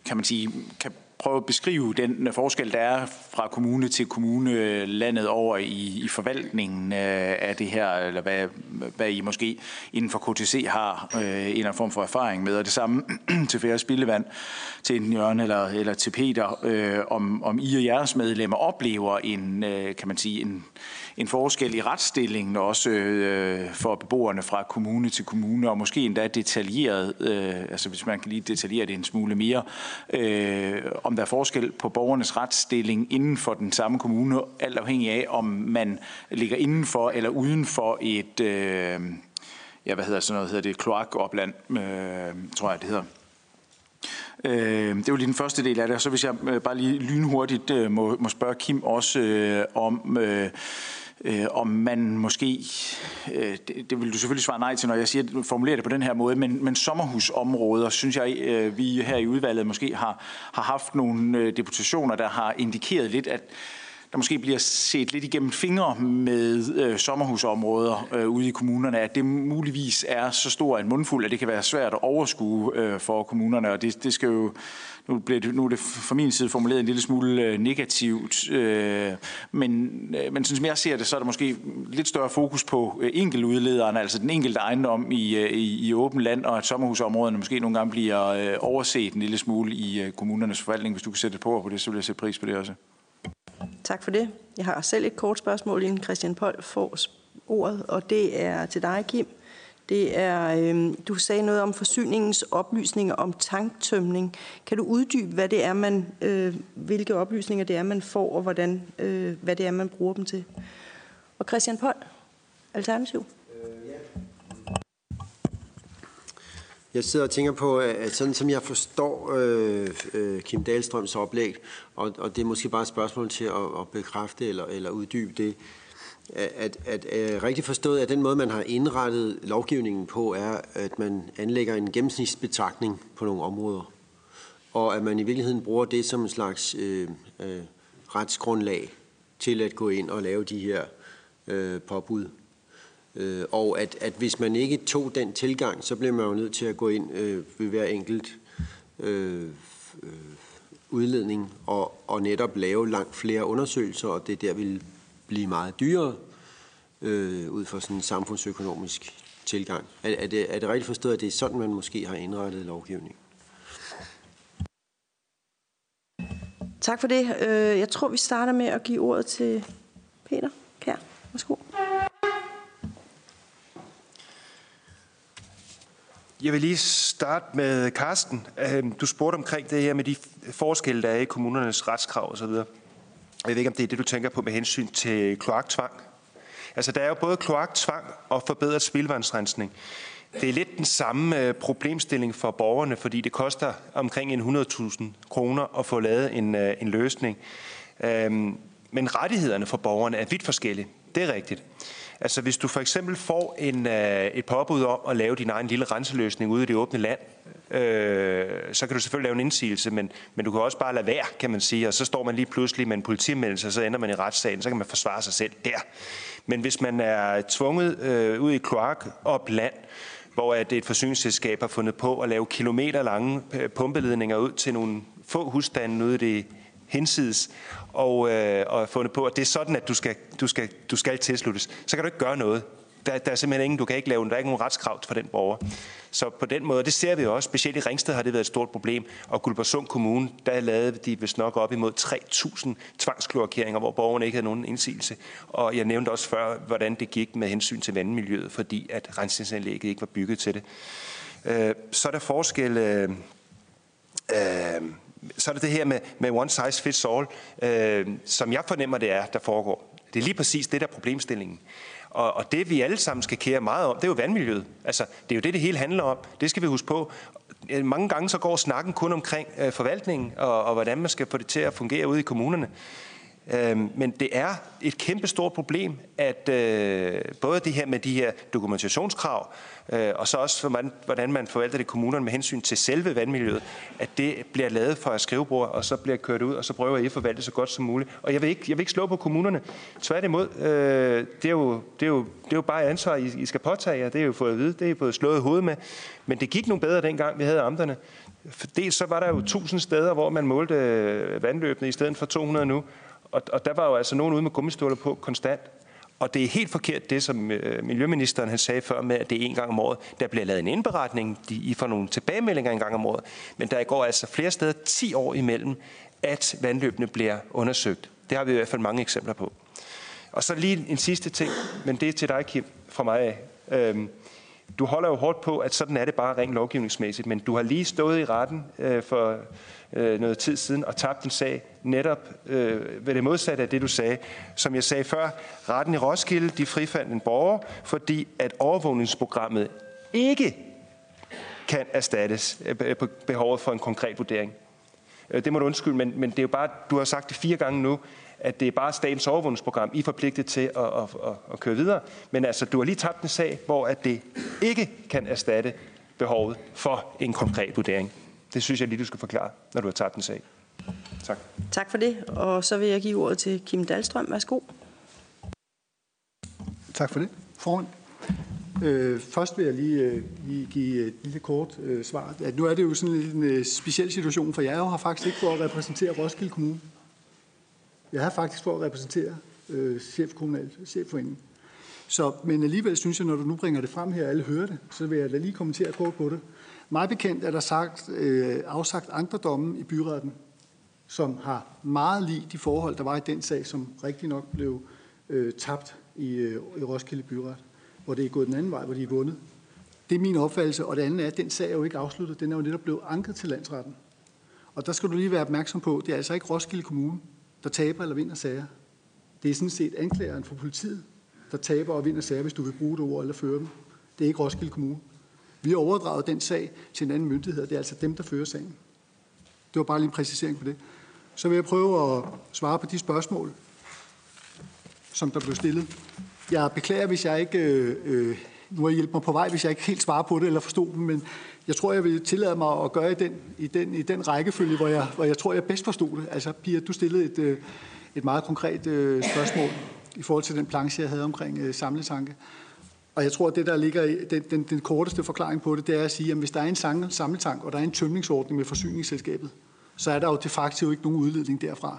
kan man sige, kan prøve at beskrive den forskel, der er fra kommune til kommune landet over i forvaltningen af det her, eller hvad I måske inden for KTC har en eller anden form for erfaring med, og det samme til Færre Spildevand, til enten Jørgen eller til Peter, om I og jeres medlemmer oplever en forskel i retsstillingen også for beboerne fra kommune til kommune, og måske endda detaljeret, altså hvis man kan lige detaljere det en smule mere, om der er forskel på borgernes retsstilling inden for den samme kommune, alt afhængig af, om man ligger inden for eller uden for et, kloakopland, tror jeg det hedder. Det er jo lige den første del af det, og så hvis jeg bare lige lynhurtigt må spørge Kim også om man måske, det vil du selvfølgelig svare nej til, når jeg formulerer det på den her måde, men sommerhusområder, synes jeg, vi her i udvalget måske har haft nogle deputationer, der har indikeret lidt, at der måske bliver set lidt igennem fingre med sommerhusområder ude i kommunerne, at det muligvis er så stor en mundfuld, at det kan være svært at overskue for kommunerne, og det skal jo... Nu er det fra min side formuleret en lille smule negativt, men som jeg ser det, så er der måske lidt større fokus på enkeltudlederen, altså den enkelte ejendom i åben land, og at sommerhusområderne måske nogle gange bliver overset en lille smule i kommunernes forvaltning. Hvis du kan sætte et på det, så vil jeg sætte pris på det også. Tak for det. Jeg har selv et kort spørgsmål, inden Christian Pold får ordet, og det er til dig, Kim. Det er, du sagde noget om forsyningens oplysninger om tanktømning. Kan du uddybe, hvad det er, hvilke oplysninger det er, man får, og hvordan, hvad det er, man bruger dem til? Og Christian Pold, Alternativ. Jeg sidder og tænker på, at sådan som jeg forstår Kim Dahlstrøms oplæg, og det er måske bare et spørgsmål til at bekræfte eller uddybe det, at rigtig forstået, at den måde, man har indrettet lovgivningen på, er, at man anlægger en gennemsnitsbetragtning på nogle områder. Og at man i virkeligheden bruger det som en slags retsgrundlag til at gå ind og lave de her påbud. Og at hvis man ikke tog den tilgang, så bliver man jo nødt til at gå ind ved hver enkelt udledning og netop lave langt flere undersøgelser, og det der vil blive meget dyrere ud fra sådan en samfundsøkonomisk tilgang. Er det rigtigt forstået, at det er sådan, man måske har indrettet lovgivningen? Tak for det. Jeg tror, vi starter med at give ordet til Peter Kjær. Værsgo. Jeg vil lige starte med Carsten. Du spurgte omkring det her med de forskelle, der er i kommunernes retskrav osv. Jeg ved ikke, om det er det, du tænker på med hensyn til kloaktvang. Altså, der er jo både kloaktvang og forbedret spildevandsrensning. Det er lidt den samme problemstilling for borgerne, fordi det koster omkring 100.000 kroner at få lavet en løsning. Men rettighederne for borgerne er vidt forskellige. Det er rigtigt. Altså, hvis du for eksempel får et påbud om at lave din egen lille renseløsning ude i det åbne land, så kan du selvfølgelig lave en indsigelse, men du kan også bare lade være, kan man sige, og så står man lige pludselig med en politimeldelse, og så ender man i retssagen, så kan man forsvare sig selv der. Men hvis man er tvunget ud i kloak op land, hvor at et forsyningsselskab har fundet på at lave kilometerlange pumpeledninger ud til nogle få husstande ude i det hinsides, og fundet på, at det er sådan, at du skal tilsluttes, så kan du ikke gøre noget. Der er simpelthen ingen, du kan ikke lave, der er ikke nogen retskrav for den borger. Så på den måde, det ser vi også, specielt i Ringsted har det været et stort problem, og Guldborgsund Kommune, der lavede de vist nok op imod 3.000 tvangsklorkeringer, hvor borgerne ikke havde nogen indsigelse. Og jeg nævnte også før, hvordan det gik med hensyn til vandmiljøet, fordi at rensningsanlægget ikke var bygget til det. Så er der forskel. Så er det det her med one size fits all, som jeg fornemmer, det er, der foregår. Det er lige præcis det, der er problemstillingen. Og det, vi alle sammen skal kære meget om, det er jo vandmiljøet. Altså, det er jo det hele handler om. Det skal vi huske på. Mange gange så går snakken kun omkring forvaltningen og hvordan man skal få det til at fungere ude i kommunerne. Men det er et kæmpestort problem, at både det her med de her dokumentationskrav, og så også hvordan man forvalter det i kommunerne med hensyn til selve vandmiljøet, at det bliver lavet fra skrivebord, og så bliver kørt ud, og så prøver I at forvalte det så godt som muligt. Og jeg vil ikke slå på kommunerne. Tværtimod, det er jo bare et ansvar, I skal påtage jer. Det er jo fået at vide, det er fået slået i hovedet med. Men det gik nu bedre dengang, vi havde amterne. For dels så var der jo 1000 steder, hvor man målte vandløbene i stedet for 200 nu. Og der var jo altså nogen ude med gummistøvler på konstant. Og det er helt forkert det, som miljøministeren han sagde før med, at det er en gang om året. Der bliver lavet en indberetning, I får nogle tilbagemeldinger en gang om året. Men der går altså flere steder 10 år imellem, at vandløbene bliver undersøgt. Det har vi i hvert fald mange eksempler på. Og så lige en sidste ting, men det er til dig, Kim, fra mig af. Du holder jo hårdt på, at sådan er det bare rent lovgivningsmæssigt, men du har lige stået i retten for noget tid siden og tabt en sag netop ved det modsatte af det, du sagde. Som jeg sagde før, retten i Roskilde, de frifandt en borger, fordi at overvågningsprogrammet ikke kan erstattes på behovet for en konkret vurdering. Det må du undskylde, men det er jo bare, du har sagt det 4 gange nu, at det er bare statens overvågningsprogram, I er forpligtet til at køre videre. Men altså, du har lige tabt en sag, hvor at det ikke kan erstatte behovet for en konkret vurdering. Det synes jeg lige, du skal forklare, når du har tabt en sag. Tak. Tak for det. Og så vil jeg give ordet til Kim Dahlstrøm. Værsgo. Tak for det, formand. Først vil jeg lige give et lille kort svar. At nu er det jo sådan en speciel situation, for jeg har faktisk ikke fået at repræsentere Roskilde Kommune. Jeg har faktisk for at repræsentere Chefforeningen. Men alligevel synes jeg, når du nu bringer det frem her, alle hører det, så vil jeg da lige kommentere kort på det. Meget bekendt er der afsagt andre domme i byretten, som har meget lig de forhold, der var i den sag, som rigtig nok blev tabt i Roskilde Byret, hvor det er gået den anden vej, hvor de er vundet. Det er min opfattelse, og det andet er, at den sag er jo ikke afsluttet. Den er jo netop blevet anket til landsretten. Og der skal du lige være opmærksom på, det er altså ikke Roskilde Kommune, der taber eller vinder sager. Det er sådan set anklageren for politiet, der taber og vinder sager, hvis du vil bruge det ord eller føre dem. Det er ikke Roskilde Kommune. Vi har overdraget den sag til en anden myndighed, og det er altså dem, der fører sagen. Det var bare lige en præcisering på det. Så vil jeg prøve at svare på de spørgsmål. som der blev stillet. Jeg beklager, hvis jeg ikke... nu har I hjulpet mig på vej, hvis jeg ikke helt svarer på det eller forstod det, men jeg tror, jeg vil tillade mig at gøre i den rækkefølge, hvor jeg tror, jeg bedst forstod det. Altså, Pia, du stillede et meget konkret spørgsmål i forhold til den planche, jeg havde omkring samletanke. Og jeg tror, at det, der ligger i den korteste forklaring på det, det er at sige, at hvis der er en samletank, og der er en tømningsordning med forsyningsselskabet, så er der jo de facto ikke nogen udledning derfra.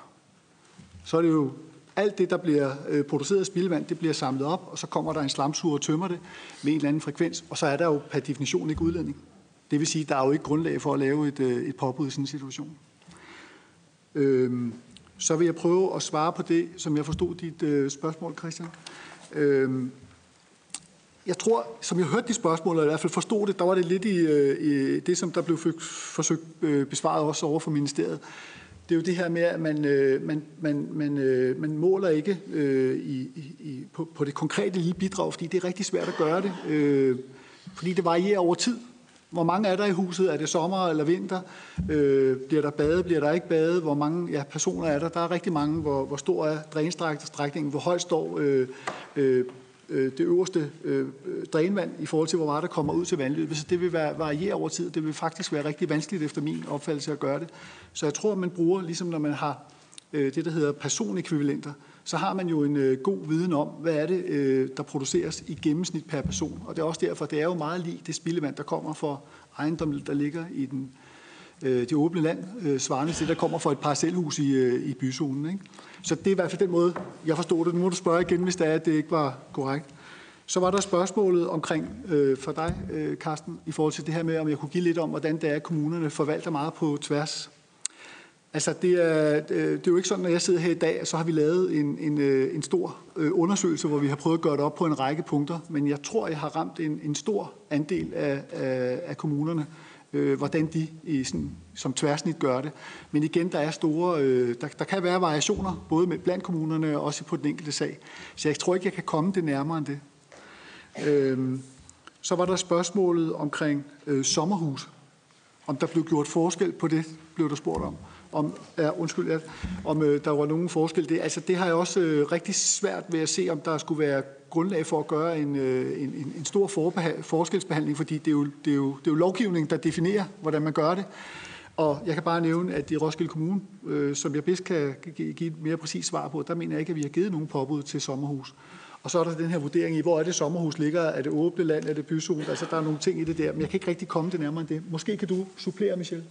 Så er det jo alt det, der bliver produceret af spildevand, det bliver samlet op, og så kommer der en slamsuger og tømmer det med en eller anden frekvens, og så er der jo per definition ikke udledning. Det vil sige, at der er jo ikke grundlag for at lave et påbud i sådan en situation. Så vil jeg prøve at svare på det, som jeg forstod dit spørgsmål, Christian. Jeg tror, som jeg hørte de spørgsmål, og i hvert fald forstod det, der var det lidt i det, som der blev forsøgt besvaret også over for ministeriet. Det er jo det her med, at man måler ikke på det konkrete lille bidrag, fordi det er rigtig svært at gøre det, fordi det varierer over tid. Hvor mange er der i huset? Er det sommer eller vinter? Bliver der badet? Bliver der ikke badet? Hvor mange personer er der? Der er rigtig mange. Hvor stor er drænstrækningen? Hvor højt står det øverste drænvand i forhold til, hvor meget der kommer ud til vandløbet? Så det vil variere over tid. Det vil faktisk være rigtig vanskeligt efter min opfattelse at gøre det. Så jeg tror, at man bruger, ligesom når man har det, der hedder personekvivalenter, så har man jo en god viden om, hvad er det, der produceres i gennemsnit per person. Og det er også derfor, det er jo meget lige det spildevand, der kommer fra ejendommen, der ligger i det åbne land, svarende til, der kommer fra et parcelhus i byzonen, ikke? Så det er i hvert fald den måde, jeg forstod det. Nu må du spørge igen, hvis det er, at det ikke var korrekt. Så var der spørgsmålet omkring for dig, Carsten, i forhold til det her med, om jeg kunne give lidt om, hvordan det er, at kommunerne forvalter meget på tværs. Altså, det er jo ikke sådan, at jeg sidder her i dag, så har vi lavet en stor undersøgelse, hvor vi har prøvet at gøre det op på en række punkter. Men jeg tror, jeg har ramt en stor andel af kommunerne, hvordan de som tværsnit gør det. Men igen, der er store... Der kan være variationer, både blandt kommunerne og også på den enkelte sag. Så jeg tror ikke, jeg kan komme det nærmere end det. Så var der spørgsmålet omkring sommerhus. Om der blev gjort forskel på det, blev der spurgt om. Om der var nogen forskel. Det har jeg også rigtig svært ved at se, om der skulle være grundlag for at gøre en stor forskelsbehandling, fordi det er jo lovgivningen, der definerer, hvordan man gør det. Og jeg kan bare nævne, at i Roskilde Kommune, som jeg bedst kan give et mere præcist svar på, der mener jeg ikke, at vi har givet nogen påbud til sommerhus. Og så er der den her vurdering i, hvor er det sommerhus ligger, er det åbent land, er det byzone, altså der er nogle ting i det der, men jeg kan ikke rigtig komme det nærmere end det. Måske kan du supplere, Michel?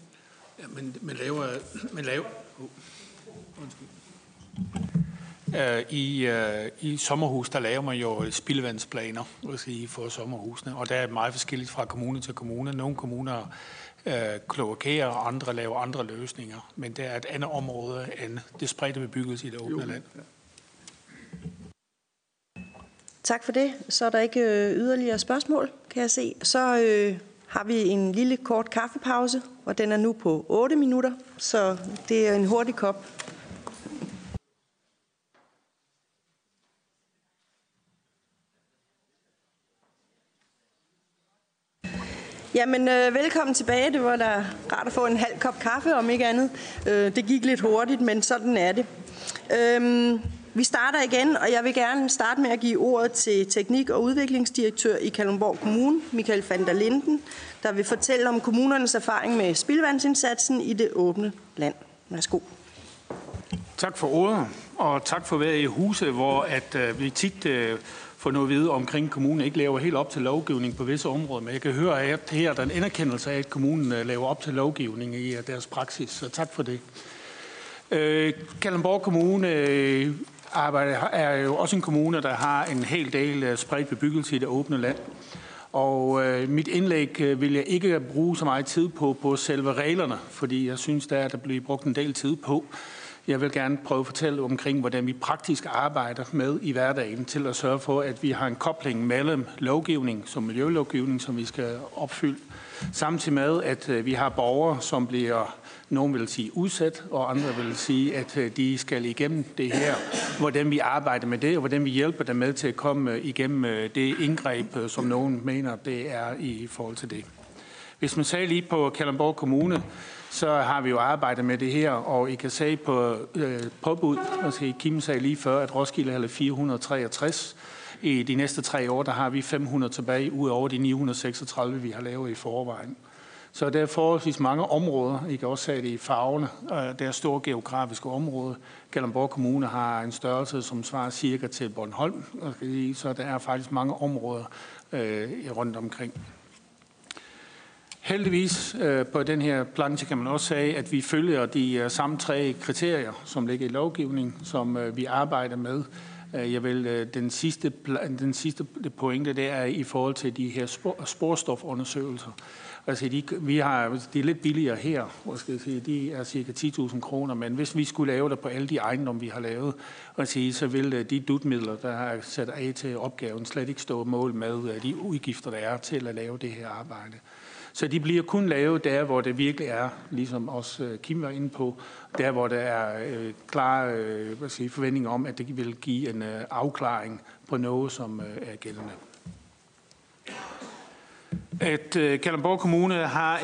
Ja, men laver. I sommerhus, der laver man jo spildevandsplaner for sommerhusene, og der er meget forskelligt fra kommune til kommune. Nogle kommuner kloakerer, og andre laver andre løsninger, men der er et andet område end det spredte bebyggelse i det åbne land. Ja. Tak for det. Så er der ikke yderligere spørgsmål, kan jeg se. Så har vi en lille kort kaffepause, og den er nu på 8 minutter, så det er en hurtig kop. Jamen, velkommen tilbage. Det var da rart at få en halv kop kaffe, om ikke andet. Det gik lidt hurtigt, men sådan er det. Vi starter igen, og jeg vil gerne starte med at give ordet til teknik- og udviklingsdirektør i Kalundborg Kommune, Michael van der Linden, der vil fortælle om kommunernes erfaring med spildevandsindsatsen i det åbne land. Værsgo. Tak for ordet, og tak for at være i huset, hvor vi tit får noget at vide omkring, at kommunen ikke laver helt op til lovgivning på visse områder. Men jeg kan høre, at her er der en anerkendelse af, at kommunen laver op til lovgivning i deres praksis, så tak for det. Kalundborg Kommune er jo også en kommune, der har en hel del spredt bebyggelse i det åbne land. Og mit indlæg vil jeg ikke bruge så meget tid på selve reglerne, fordi jeg synes, der bliver brugt en del tid på. Jeg vil gerne prøve at fortælle omkring, hvordan vi praktisk arbejder med i hverdagen til at sørge for, at vi har en kobling mellem lovgivning som miljølovgivning, som vi skal opfylde, samtidig med, at vi har borgere, som bliver, nogen vil sige udsat, og andre vil sige, at de skal igennem det her, hvordan vi arbejder med det, og hvordan vi hjælper dem med til at komme igennem det indgreb, som nogen mener, det er i forhold til det. Hvis man ser lige på Kalundborg Kommune, så har vi jo arbejdet med det her, og I kan se på påbud, altså Kim sagde lige før, at Roskilde havde 463. I de næste 3 år, der har vi 500 tilbage, ud over de 936, vi har lavet i forvejen. Så der er forholdsvis mange områder, I kan også se det i farverne, der er store geografiske områder. Kalundborg Kommune har en størrelse, som svarer cirka til Bornholm, så der er faktisk mange områder rundt omkring. Heldigvis på den her planche kan man også sige, at vi følger de samme 3 kriterier, som ligger i lovgivningen, som vi arbejder med. Jeg vil, den sidste pointe, det er i forhold til de her sporstofundersøgelser. Altså de er lidt billigere her, de er cirka 10.000 kroner, men hvis vi skulle lave det på alle de ejendomme, vi har lavet, så ville de dutmidler, der er sat af til opgaven, slet ikke stå mål med de udgifter, der er til at lave det her arbejde. Så de bliver kun lavet der, hvor det virkelig er, ligesom også Kim var inde på, der hvor der er klare forventninger om, at det vil give en afklaring på noget, som er gældende. At Kalundborg Kommune har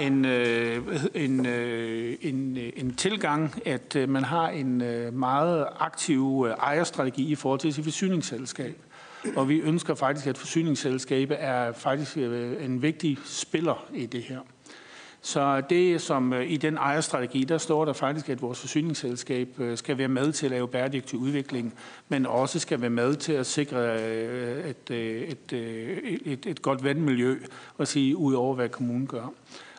en tilgang, at man har en meget aktiv ejerstrategi i forhold til sit forsyningsselskab. Og vi ønsker faktisk, at forsyningsselskabet er faktisk en vigtig spiller i det her. Så det, som i den ejerstrategi, der står der faktisk, at vores forsyningsselskab skal være med til at lave bæredygtig udvikling, men også skal være med til at sikre et godt vandmiljø, og sige ud over, hvad kommunen gør.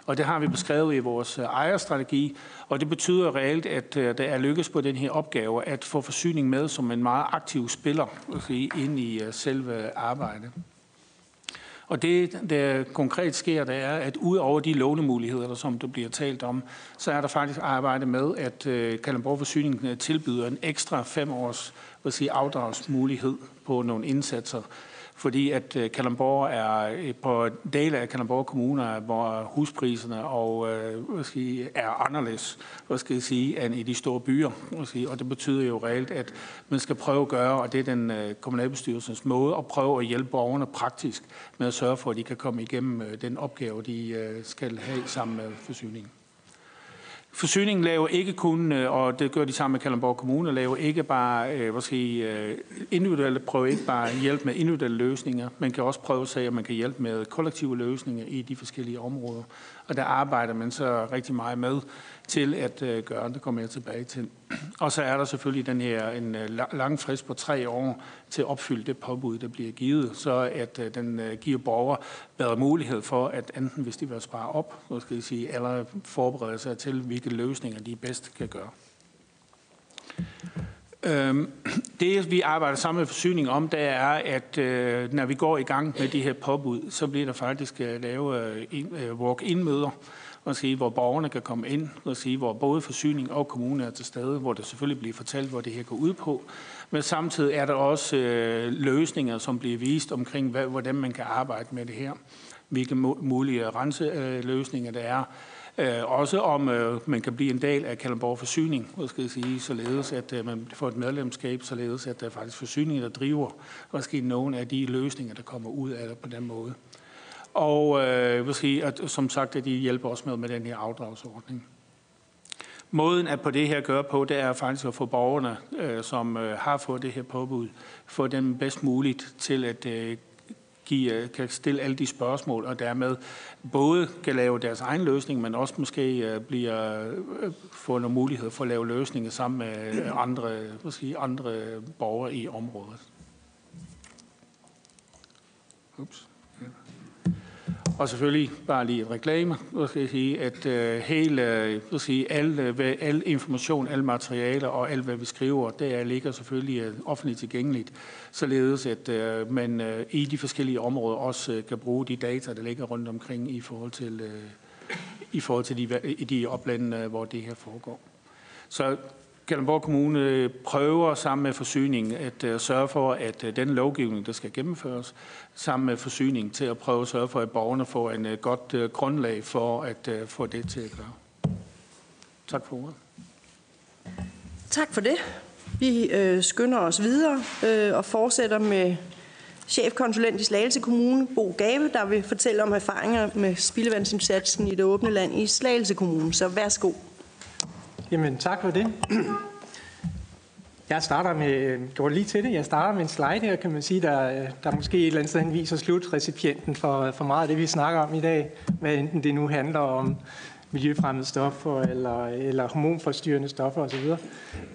Og det har vi beskrevet i vores ejerstrategi, og det betyder reelt, at der er lykkes på den her opgave at få forsyning med som en meget aktiv spiller ind i selve arbejdet. Og det, der konkret sker, det er, at ud over de lånemuligheder, som der bliver talt om, så er der faktisk arbejde med, at Kalundborg Forsyning tilbyder en ekstra 5 års afdragsmulighed på nogle indsatser. Fordi at Kalundborg er på dele af Kalundborg Kommune, hvor huspriserne og, er anderledes end i de store byer. Og det betyder jo reelt, at man skal prøve at gøre, og det er den kommunalbestyrelsens måde, at prøve at hjælpe borgerne praktisk med at sørge for, at de kan komme igennem den opgave, de skal have sammen med forsyningen. Forsyningen laver ikke kun, og det gør de sammen med Kalundborg Kommune, laver ikke bare individuelle, prøver ikke bare hjælp med individuelle løsninger, man kan også prøve at se, at man kan hjælpe med kollektive løsninger i de forskellige områder. Og der arbejder man så rigtig meget med til at gøre, det kommer jeg tilbage til. Og så er der selvfølgelig den her en lang frist på 3 år til at opfylde det påbud, der bliver givet, så at den giver borgere bedre mulighed for, at enten hvis de vil spare op, eller forberede sig til, hvilke løsninger de bedst kan gøre. Det, vi arbejder sammen med forsyning om, det er, at når vi går i gang med de her påbud, så bliver der faktisk lavet walk-in-møder, hvor borgerne kan komme ind, hvor både forsyning og kommune er til stede, hvor der selvfølgelig bliver fortalt, hvor det her går ud på. Men samtidig er der også løsninger, som bliver vist omkring, hvordan man kan arbejde med det her. Hvilke mulige renseløsninger der er. Også om man kan blive en del af Kalundborg Forsyning, således at man får et medlemskab, således at der er faktisk forsyninger, der driver nogle af de løsninger, der kommer ud af det på den måde. Og at, som sagt, at de hjælper også med den her afdragsordning. Måden at på det her gøre på, det er faktisk at få borgerne, som har fået det her påbud, få dem bedst muligt til at kan stille alle de spørgsmål, og dermed både kan lave deres egen løsning, men også måske få nogle muligheder for at lave løsninger sammen med andre borgere i området. Ups. Og selvfølgelig bare lige en reklame, at al information, alle materialer og alt, hvad vi skriver, der ligger selvfølgelig offentligt tilgængeligt, således at man i de forskellige områder også kan bruge de data, der ligger rundt omkring i forhold til de oplande, hvor det her foregår. Så Kalundborg Kommune prøver sammen med forsyning at sørge for, at den lovgivning, der skal gennemføres, sammen med forsyning til at prøve at sørge for, at borgerne får en godt grundlag for at få det til at gøre. Tak for ordet. Tak for det. Vi skynder os videre og fortsætter med chefkonsulent i Slagelse Kommune, Bo Gave, der vil fortælle om erfaringer med spildevandsindsatsen i det åbne land i Slagelse Kommune. Så værsgo. Jamen, tak for det. Jeg starter med en slide her, kan man sige, der måske et eller andet sted henviser slutrecipienten for meget af det, vi snakker om i dag. Hvad enten det nu handler om miljøfremmede stoffer eller hormonforstyrrende stoffer osv.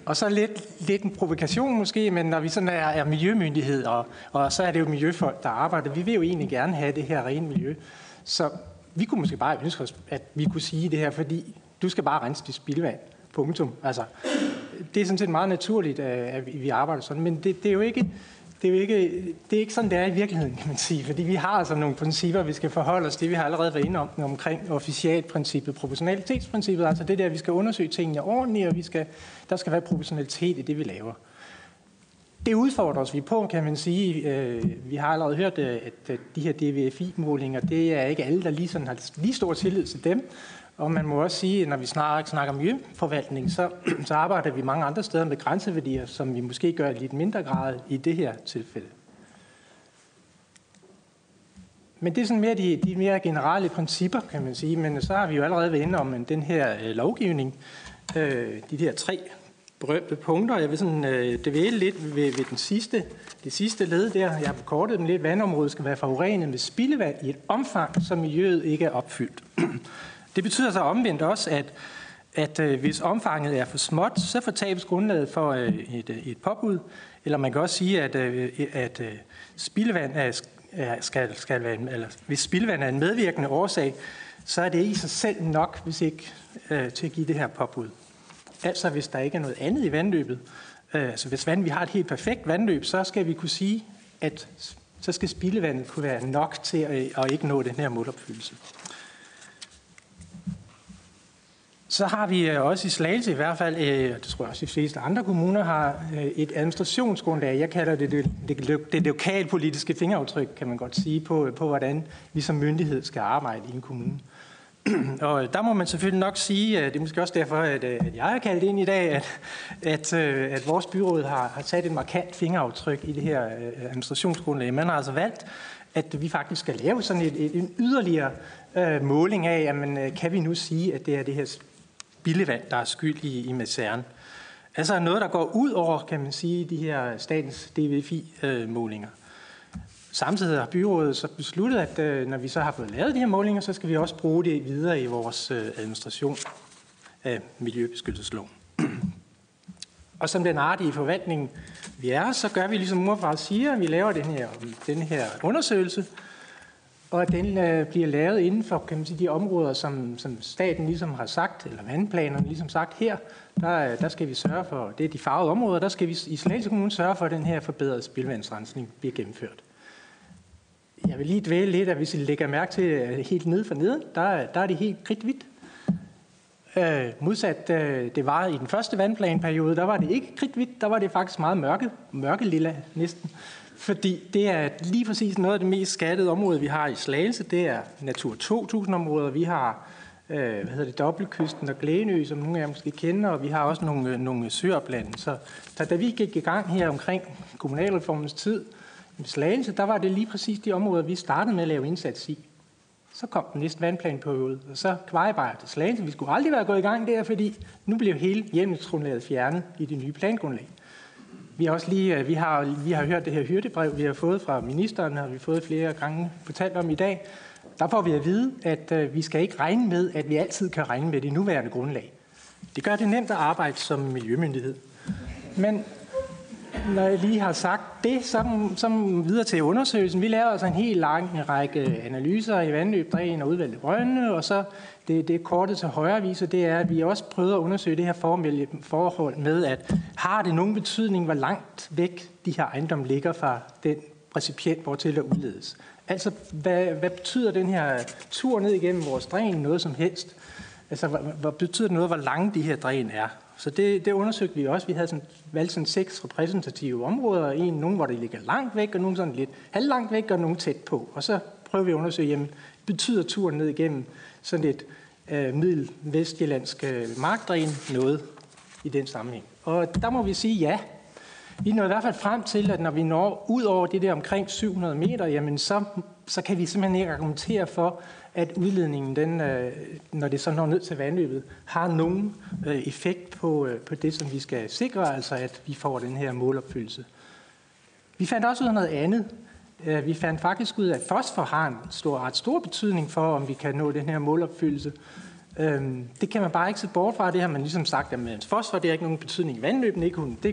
Og så lidt en provokation måske, men når vi sådan er miljømyndighed, og så er det jo miljøfolk, der arbejder. Vi vil jo egentlig gerne have det her rene miljø. Så vi kunne måske bare ønske os, at vi kunne sige det her, fordi du skal bare rense dit spildevand. Punktum. Altså, det er sådan set meget naturligt, at vi arbejder sådan, men det er ikke sådan, det er i virkeligheden, kan man sige, fordi vi har altså nogle principper, vi skal forholde os til. Vi har allerede været inde om den omkring officialprincippet, proportionalitetsprincippet, altså det der, vi skal undersøge tingene ordentligt, og der skal være proportionalitet i det, vi laver. Det udfordrer os vi på, kan man sige. Vi har allerede hørt, at de her DVFI-målinger, det er ikke alle, der lige sådan har lige stor tillid til dem. Og man må også sige, at når vi snakker om miljøforvaltning, så arbejder vi mange andre steder med grænseværdier, som vi måske gør i lidt mindre grad i det her tilfælde. Men det er sådan mere de mere generelle principper, kan man sige. Men så har vi jo allerede været inde om den her lovgivning, de her 3 berømte punkter. Jeg vil sådan dvæle lidt ved det sidste led der. Jeg har forkortet dem lidt. Vandområdet skal være forurenet med spildevand i et omfang, som miljøet ikke er opfyldt. Det betyder så omvendt også, at hvis omfanget er for småt, så fortabes grundlaget for et påbud. Eller man kan også sige, at hvis spildevand er en medvirkende årsag, så er det ikke i sig selv nok, hvis ikke til at give det her påbud. Altså hvis der ikke er noget andet i vandløbet, altså hvis vi har et helt perfekt vandløb, så skal vi kunne sige, at så skal spildevandet kunne være nok til at ikke nå den her målopfyldelse. Så har vi også i Slagelse i hvert fald, det tror jeg også de fleste andre kommuner har, et administrationsgrundlag. Jeg kalder det lokalpolitiske fingeraftryk, kan man godt sige, på hvordan vi som myndighed skal arbejde i en kommune. Og der må man selvfølgelig nok sige, det er måske også derfor, at jeg har kaldt ind i dag, at vores byråd har sat et markant fingeraftryk i det her administrationsgrundlag. Man har altså valgt, at vi faktisk skal lave sådan en yderligere måling af, jamen, kan vi nu sige, at det er det her spildevand, der er skyld i misæren. Altså noget, der går ud over, kan man sige, de her statens DVFI-målinger. Samtidig har byrådet så besluttet, at når vi så har fået lavet de her målinger, så skal vi også bruge det videre i vores administration af miljøbeskyttelsesloven. Og som den artige forvaltning vi er, så gør vi ligesom morfar siger, at vi laver den her undersøgelse, og at den bliver lavet inden for, kan man sige, de områder, som staten ligesom har sagt, eller vandplanerne ligesom sagt her, der skal vi sørge for, det er de farvede områder, der skal vi i Slagelse Kommune sørge for, at den her forbedrede spildevandsrensning bliver gennemført. Jeg vil lige dvæle lidt, at hvis I lægger mærke til helt nede for neden, der er det helt kridtvidt. Modsat det var i den første vandplanperiode, der var det ikke kridtvidt, der var det faktisk meget mørkelilla næsten. Fordi det er lige præcis noget af det mest skattede område, vi har i Slagelse. Det er Natur 2000-områder. Vi har Dobbeltkysten og Glæneø, som nogle af jer måske kender, og vi har også nogle søopblande. Så da vi gik i gang her omkring kommunalreformens tid i Slagelse, der var det lige præcis de områder, vi startede med at lave indsats i. Så kom den næste vandplanperiode, og så kvejebejede det Slagelse. Vi skulle aldrig være gået i gang der, fordi nu blev hele hjemmelsgrundlaget fjernet i det nye plangrundlag. Vi har hørt det her hyrdebrev, vi har fået fra ministeren, og vi har fået flere gange fortalt om i dag. Der får vi at vide, at vi skal ikke regne med, at vi altid kan regne med det nuværende grundlag. Det gør det nemt at arbejde som miljømyndighed. Men når jeg lige har sagt det, så videre til undersøgelsen. Vi laver altså en helt lang række analyser i vandløb, dræn og udvalgte brønde, og så det korte til højre viser, det er, at vi også prøver at undersøge det her forhold med, at har det nogen betydning, hvor langt væk de her ejendomme ligger fra den recipient, hvor til der udledes. Altså, hvad betyder den her tur ned igennem vores dræn noget som helst? Altså, hvad betyder det noget, hvor lange de her dræn er? Så det undersøgte vi også. Vi havde valgt 6 repræsentative områder. Nogle, hvor det ligger langt væk, og nogle sådan lidt halvlangt væk, og nogle tæt på. Og så prøver vi at undersøge, jamen, betyder turen ned igennem sådan et middelvestjyllandsk markdræn noget i den sammenhæng? Og der må vi sige ja. Vi når i hvert fald frem til, at når vi når ud over det der omkring 700 meter, jamen så kan vi simpelthen ikke argumentere for, at udledningen, den, når det så når ned til vandløbet, har nogen effekt på det, som vi skal sikre, altså at vi får den her målopfyldelse. Vi fandt også ud af noget andet. Vi fandt faktisk ud af, at fosfor har en ret stor betydning for, om vi kan nå den her målopfyldelse. Det kan man bare ikke se bort fra. Det har man ligesom sagt, at fosfor det har ikke nogen betydning i vandløbene, det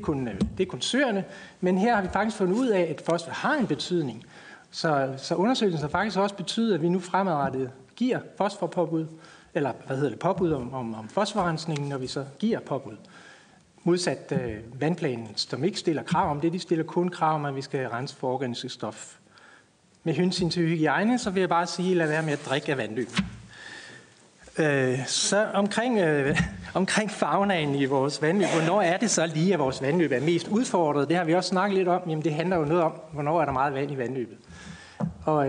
er kun søerne. Men her har vi faktisk fundet ud af, at fosfor har en betydning. Så undersøgelsen har faktisk også betydet, at vi nu fremadrettet giver fosforpåbud, eller påbud om fosforrensningen, når vi så giver påbud. Modsat vandplanen, som ikke stiller krav om det, de stiller kun krav om, at vi skal rense for organisk stof. Med hensyn til hygiejne, så vil jeg bare sige, lad være med at drikke af vandløbene. Så omkring faunaen i vores vandløb, hvornår er det så lige, at vores vandløb er mest udfordret? Det har vi også snakket lidt om. Jamen, det handler jo noget om, hvornår er der meget vand i vandløbet. Og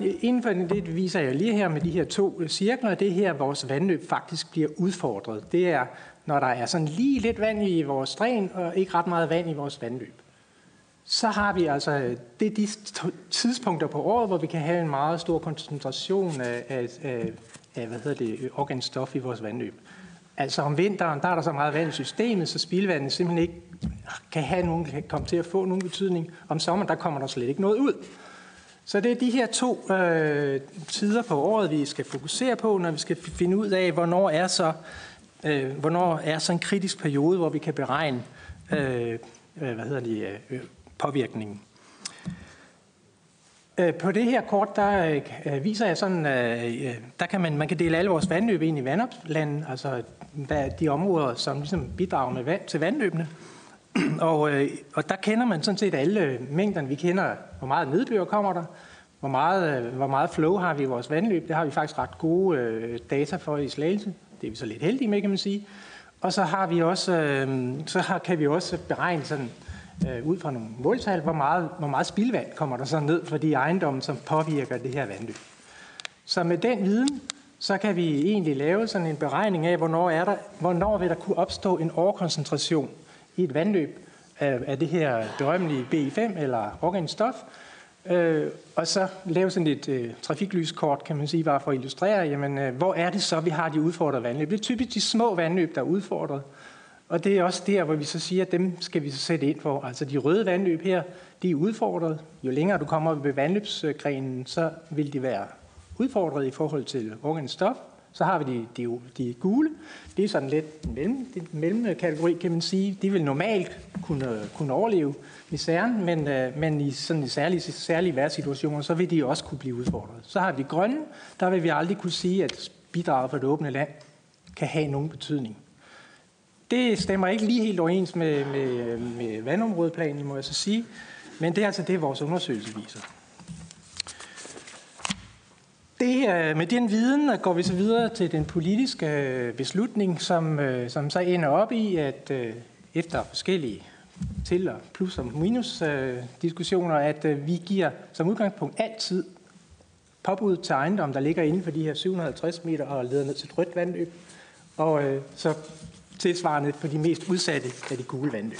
inden for det viser jeg lige her med de her to cirkler, det er her, vores vandløb faktisk bliver udfordret. Det er, når der er sådan lige lidt vand i vores dræn, og ikke ret meget vand i vores vandløb. Så har vi altså, det er de tidspunkter på året, hvor vi kan have en meget stor koncentration af organisk stof i vores vandløb. Altså om vinteren, der er der så meget vand i systemet, så spildevandet simpelthen ikke kan komme til at få nogen betydning. Om sommeren, der kommer der slet ikke noget ud. Så det er de her to tider på året, vi skal fokusere på, når vi skal finde ud af, hvornår er så en kritisk periode, hvor vi kan beregne påvirkningen. På det her kort, der viser jeg sådan, man kan dele alle vores vandløb ind i vandopland, altså de områder, som ligesom bidrager med vand til vandløbene. Og der kender man sådan set alle mængderne. Vi kender, hvor meget nedbør kommer der, hvor meget flow har vi i vores vandløb. Det har vi faktisk ret gode data for i Slagelse. Det er vi så lidt heldige med, kan man sige. Og så har vi også, kan vi også beregne sådan, ud fra nogle måltal, hvor meget spildevand kommer der så ned for de ejendomme, som påvirker det her vandløb. Så med den viden, så kan vi egentlig lave sådan en beregning af, hvornår vil der kunne opstå en overkoncentration i et vandløb af det her berømmelige BI5 eller organisk stof. Og så lave sådan et trafiklyskort, kan man sige, bare for at illustrere, jamen, hvor er det så, vi har de udfordrede vandløb. Det er typisk de små vandløb, der er udfordret. Og det er også der, hvor vi så siger, at dem skal vi så sætte ind for. Altså de røde vandløb her, de er udfordret. Jo længere du kommer ved vandløbsgrenen, så vil de være udfordret i forhold til organisk stof. Så har vi de gule. Det er sådan lidt en mellemkategori, kan man sige. De vil normalt kunne overleve misæren, men i sådan særlige værsituationer, så vil de også kunne blive udfordret. Så har vi grønne. Der vil vi aldrig kunne sige, at bidraget fra det åbne land kan have nogen betydning. Det stemmer ikke lige helt overens med vandområdeplanen, må jeg så sige. Men det er altså det, vores undersøgelse viser. Med den viden går vi så videre til den politiske beslutning, som så ender op i, at efter forskellige til- og plus- og minus-diskussioner, at vi giver som udgangspunkt altid påbud til ejendommen, der ligger inden for de her 750 meter og leder ned til et rødt vandløb, og så tilsvarende på de mest udsatte af de gule vandløb.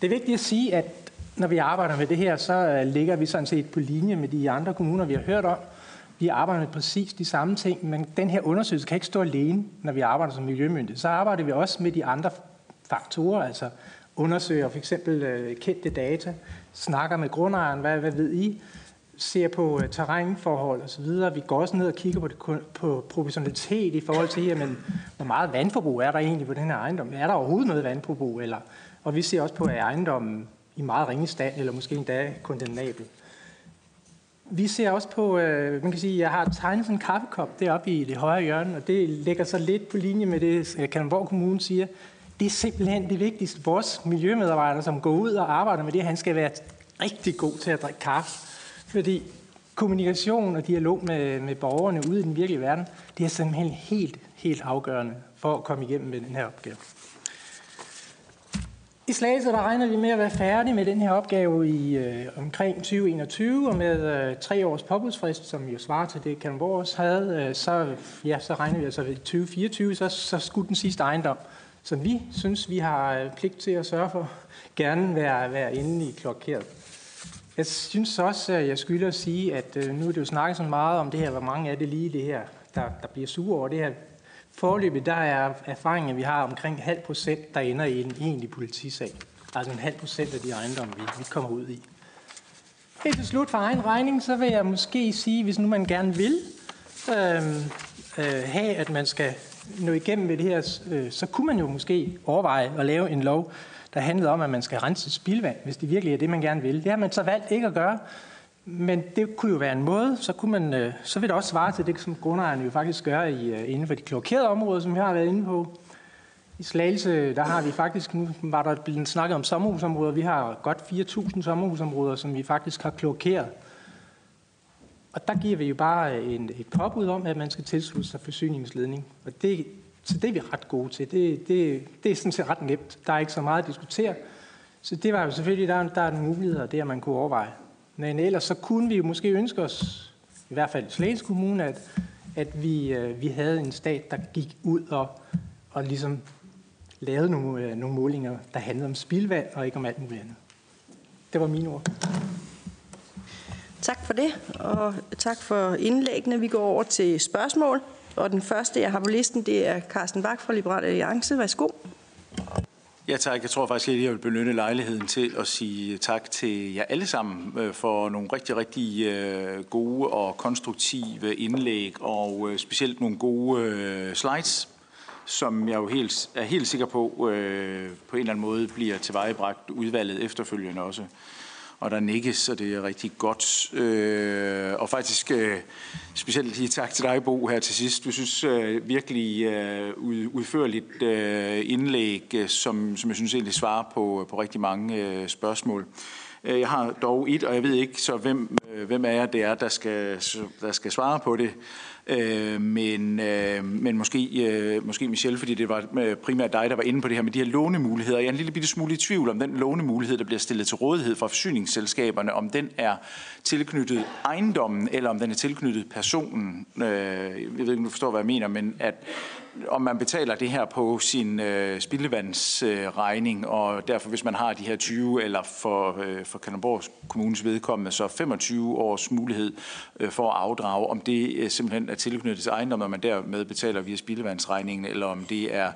Det er vigtigt at sige, at når vi arbejder med det her, så ligger vi sådan set på linje med de andre kommuner, vi har hørt om. Vi arbejder med præcis de samme ting, men den her undersøgelse kan ikke stå alene, når vi arbejder som miljømyndighed. Så arbejder vi også med de andre faktorer, altså undersøger f.eks. kendte data, snakker med grundejeren, hvad ved I, ser på terrænforhold osv. Vi går også ned og kigger på proportionalitet i forhold til, jamen, hvor meget vandforbrug er der egentlig på den her ejendom? Er der overhovedet noget vandforbrug? Og vi ser også på ejendommen i meget ringe stand, eller måske endda kondemnabel. Vi ser også på, man kan sige, at jeg har tegnet sådan en kaffekop deroppe i det højre hjørne, og det ligger så lidt på linje med det, Kalundborg Kommune siger. Det er simpelthen det vigtigste. Vores miljømedarbejdere, som går ud og arbejder med det, han skal være rigtig god til at drikke kaffe. Fordi kommunikation og dialog med borgerne ude i den virkelige verden, det er simpelthen helt afgørende for at komme igennem med den her opgave. I Slagelse, der regner vi med at være færdige med den her opgave i omkring 2021, og med 3 års påbudsfrist, som jo svarer til det, Kalundborg også havde, så regner vi altså i 2024, så skulle den sidste ejendom som vi synes, vi har pligt til at sørge for, gerne være inde i klokeret. Jeg synes også, at jeg skylder at sige, at nu er det jo snakket så meget om det her, hvor mange er det lige det her, der bliver sure over det her. Forløbet, der er erfaringen, vi har omkring 0,5%, der ender i en egentlig politisag. Altså en 0,5% af de ejendomme, vi kommer ud i. Helt til slut for egen regning, så vil jeg måske sige, hvis nu man gerne vil have, at man skal nå igennem med det her, så kunne man jo måske overveje at lave en lov, der handlede om, at man skal rense spildevand, hvis det virkelig er det, man gerne vil. Det har man så valgt ikke at gøre, men det kunne jo være en måde, så vil det også svare til det, som grundejerne jo faktisk gør inden for de kloakerede områder, som jeg har været inde på. I Slagelse, der har vi faktisk, nu var der blevet snakket om sommerhusområder, vi har godt 4.000 sommerhusområder, som vi faktisk har kloakeret. Og der giver vi jo bare et påbud om, at man skal tilslutte sig forsyningsledning. Og det er vi ret gode til. Det er sådan set ret nemt. Der er ikke så meget at diskutere. Så det var jo selvfølgelig, der er nogle muligheder der, man kunne overveje. Men ellers så kunne vi jo måske ønske os, i hvert fald i Slagelse Kommune, at vi havde en stat, der gik ud og ligesom lavede nogle målinger, der handlede om spildevand og ikke om alt muligt andet. Det var mine ord. Tak for det, og tak for indlæggene. Vi går over til spørgsmål, og den første, jeg har på listen, det er Carsten Bach fra Liberal Alliance. Værsgo. Ja, tak. Jeg tror faktisk, at jeg vil benytte lejligheden til at sige tak til jer alle sammen for nogle rigtig, rigtig gode og konstruktive indlæg, og specielt nogle gode slides, som jeg jo er helt sikker på, på en eller anden måde bliver tilvejebragt udvalget efterfølgende også. Og der nikkes, og det er rigtig godt. Og faktisk specielt lige tak til dig, Bo, her til sidst. Du synes virkelig udførligt indlæg, som jeg synes egentlig svarer på rigtig mange spørgsmål. Jeg har dog et, og jeg ved ikke, så hvem af jer det er, der skal svare på det. Men måske Michelle, fordi det var primært dig, der var inde på det her med de her lånemuligheder. Jeg er en lille bitte smule i tvivl om den lånemulighed, der bliver stillet til rådighed fra forsyningsselskaberne, om den er tilknyttet ejendommen, eller om den er tilknyttet personen. Jeg ved ikke, om du forstår, hvad jeg mener, men at om man betaler det her på sin spildevandsregning, og derfor hvis man har de her 20, eller for Kalundborg Kommunes vedkommende, så 25 års mulighed for at afdrage, om det simpelthen er tilknyttet til ejendom, når man dermed betaler via spildevandsregningen, eller om det er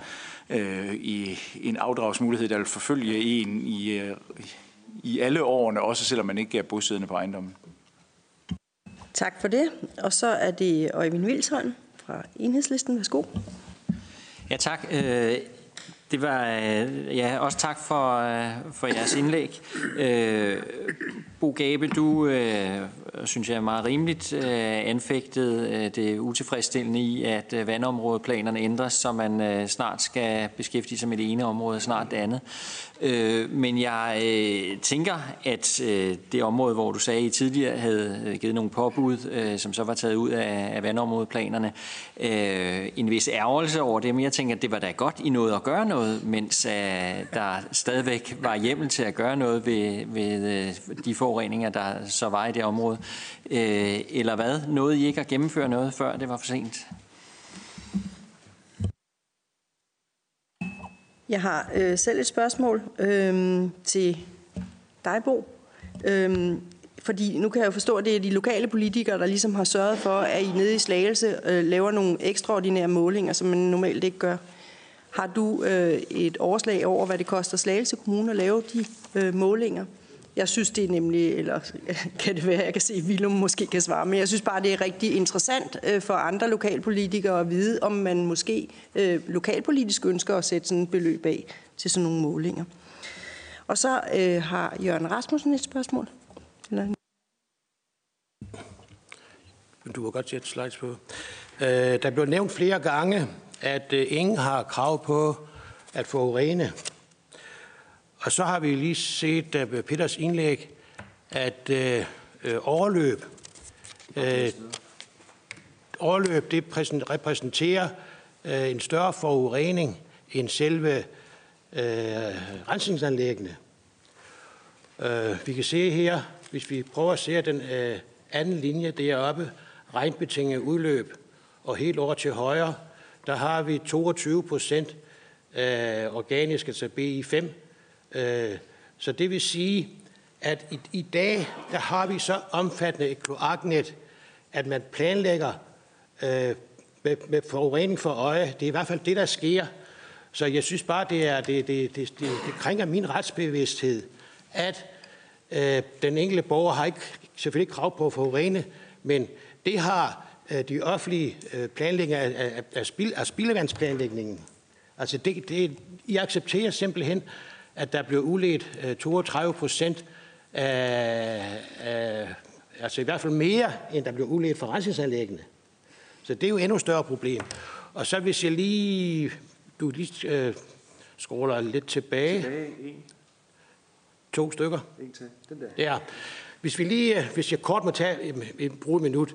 i en afdragsmulighed, der vil forfølge en i alle årene, også selvom man ikke er bosiddende på ejendommen. Tak for det. Og så er det Øjvind Vilsholm fra Enhedslisten. Værsgo. Ja, tak. Det var også tak for jeres indlæg. Bo Gave, du synes jeg er meget rimeligt anfægtede det utilfredsstillende i, at vandområdeplanerne ændres, så man snart skal beskæftige sig med det ene område og snart det andet. Men jeg tænker, at det område, hvor du sagde, I tidligere havde givet nogle påbud, som så var taget ud af vandområdeplanerne, en vis ærgelse over det, men jeg tænker, at det var da godt, I nåede at gøre noget, mens der stadigvæk var hjemmel til at gøre noget ved de forureninger, der så var i det område. Eller hvad? Nåede I ikke at gennemføre noget, før det var for sent? Jeg har selv et spørgsmål til dig, Bo. Fordi nu kan jeg jo forstå, at det er de lokale politikere, der ligesom har sørget for, at I nede i Slagelse laver nogle ekstraordinære målinger, som man normalt ikke gør. Har du et overslag over, hvad det koster Slagelse Kommune at lave de målinger? Jeg synes, det er nemlig, eller kan det være, jeg kan se, at Willum måske kan svare, men jeg synes bare, det er rigtig interessant for andre lokalpolitikere at vide, om man måske lokalpolitisk ønsker at sætte sådan et beløb af til sådan nogle målinger. Og så har Jørgen Rasmussen et spørgsmål. Eller... Du har godt set slides på. Der blev nævnt flere gange, at ingen har krav på at forurene. Og så har vi lige set ved Peters indlæg, at overløb det repræsenterer en større forurening end selve rensningsanlæggene. Vi kan se her, hvis vi prøver at se den anden linje deroppe, regnbetinget udløb, og helt over til højre, der har vi 22% organisk, altså BI5. Så det vil sige, at i dag, der har vi så omfattende et kloaknet, at man planlægger med forurening for øje. Det er i hvert fald det, der sker. Så jeg synes bare, det krænker min retsbevidsthed, at den enkelte borger har ikke selvfølgelig ikke krav på at forurene, men det har de offentlige planlægninger af spildevandsplanlægningen. Altså I accepterer simpelthen, at der bliver udledt 32% af, altså i hvert fald mere, end der bliver udledt fra rensningsanlæggene. Så det er jo endnu større problem. Og så hvis jeg lige, du lige scroller lidt tilbage. To stykker. En til. Den der. Ja. Hvis jeg kort må tage bruge et minut.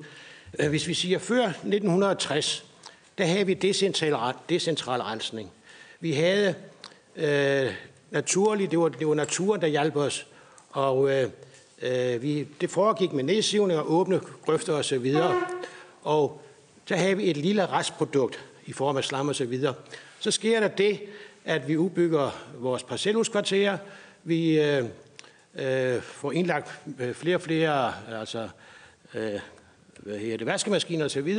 Hvis vi siger før 1960, der havde vi decentral rensning. Vi havde naturligt, det var naturen, der hjalp os. Og det foregik med nedsivning og åbne grøfter osv. Og så havde vi et lille restprodukt i form af slam osv. Så sker der det, at vi udbygger vores parcelhuskvarterer. Vi får indlagt flere og flere vaskemaskiner osv.,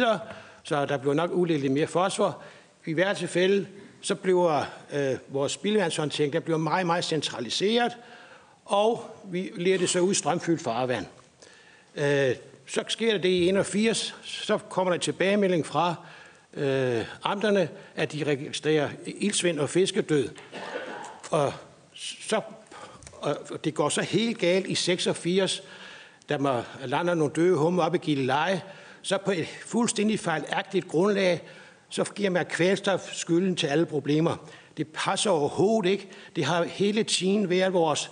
så der bliver nok udledt lidt mere fosfor. I hvert tilfælde, så bliver vores spildevandshåndtering, der bliver meget, meget centraliseret, og vi leder det så ud i strømfyldt farvand. Så sker det i 81, så kommer der tilbagemelding fra amterne, at de registrerer iltsvind og fiskedød. Og det går så helt galt i 86, da man lander nogle døde hummer op i Gilleleje, så på et fuldstændig fejlagtigt grundlag, så giver man kvælstof skylden til alle problemer. Det passer overhovedet ikke. Det har hele tiden været vores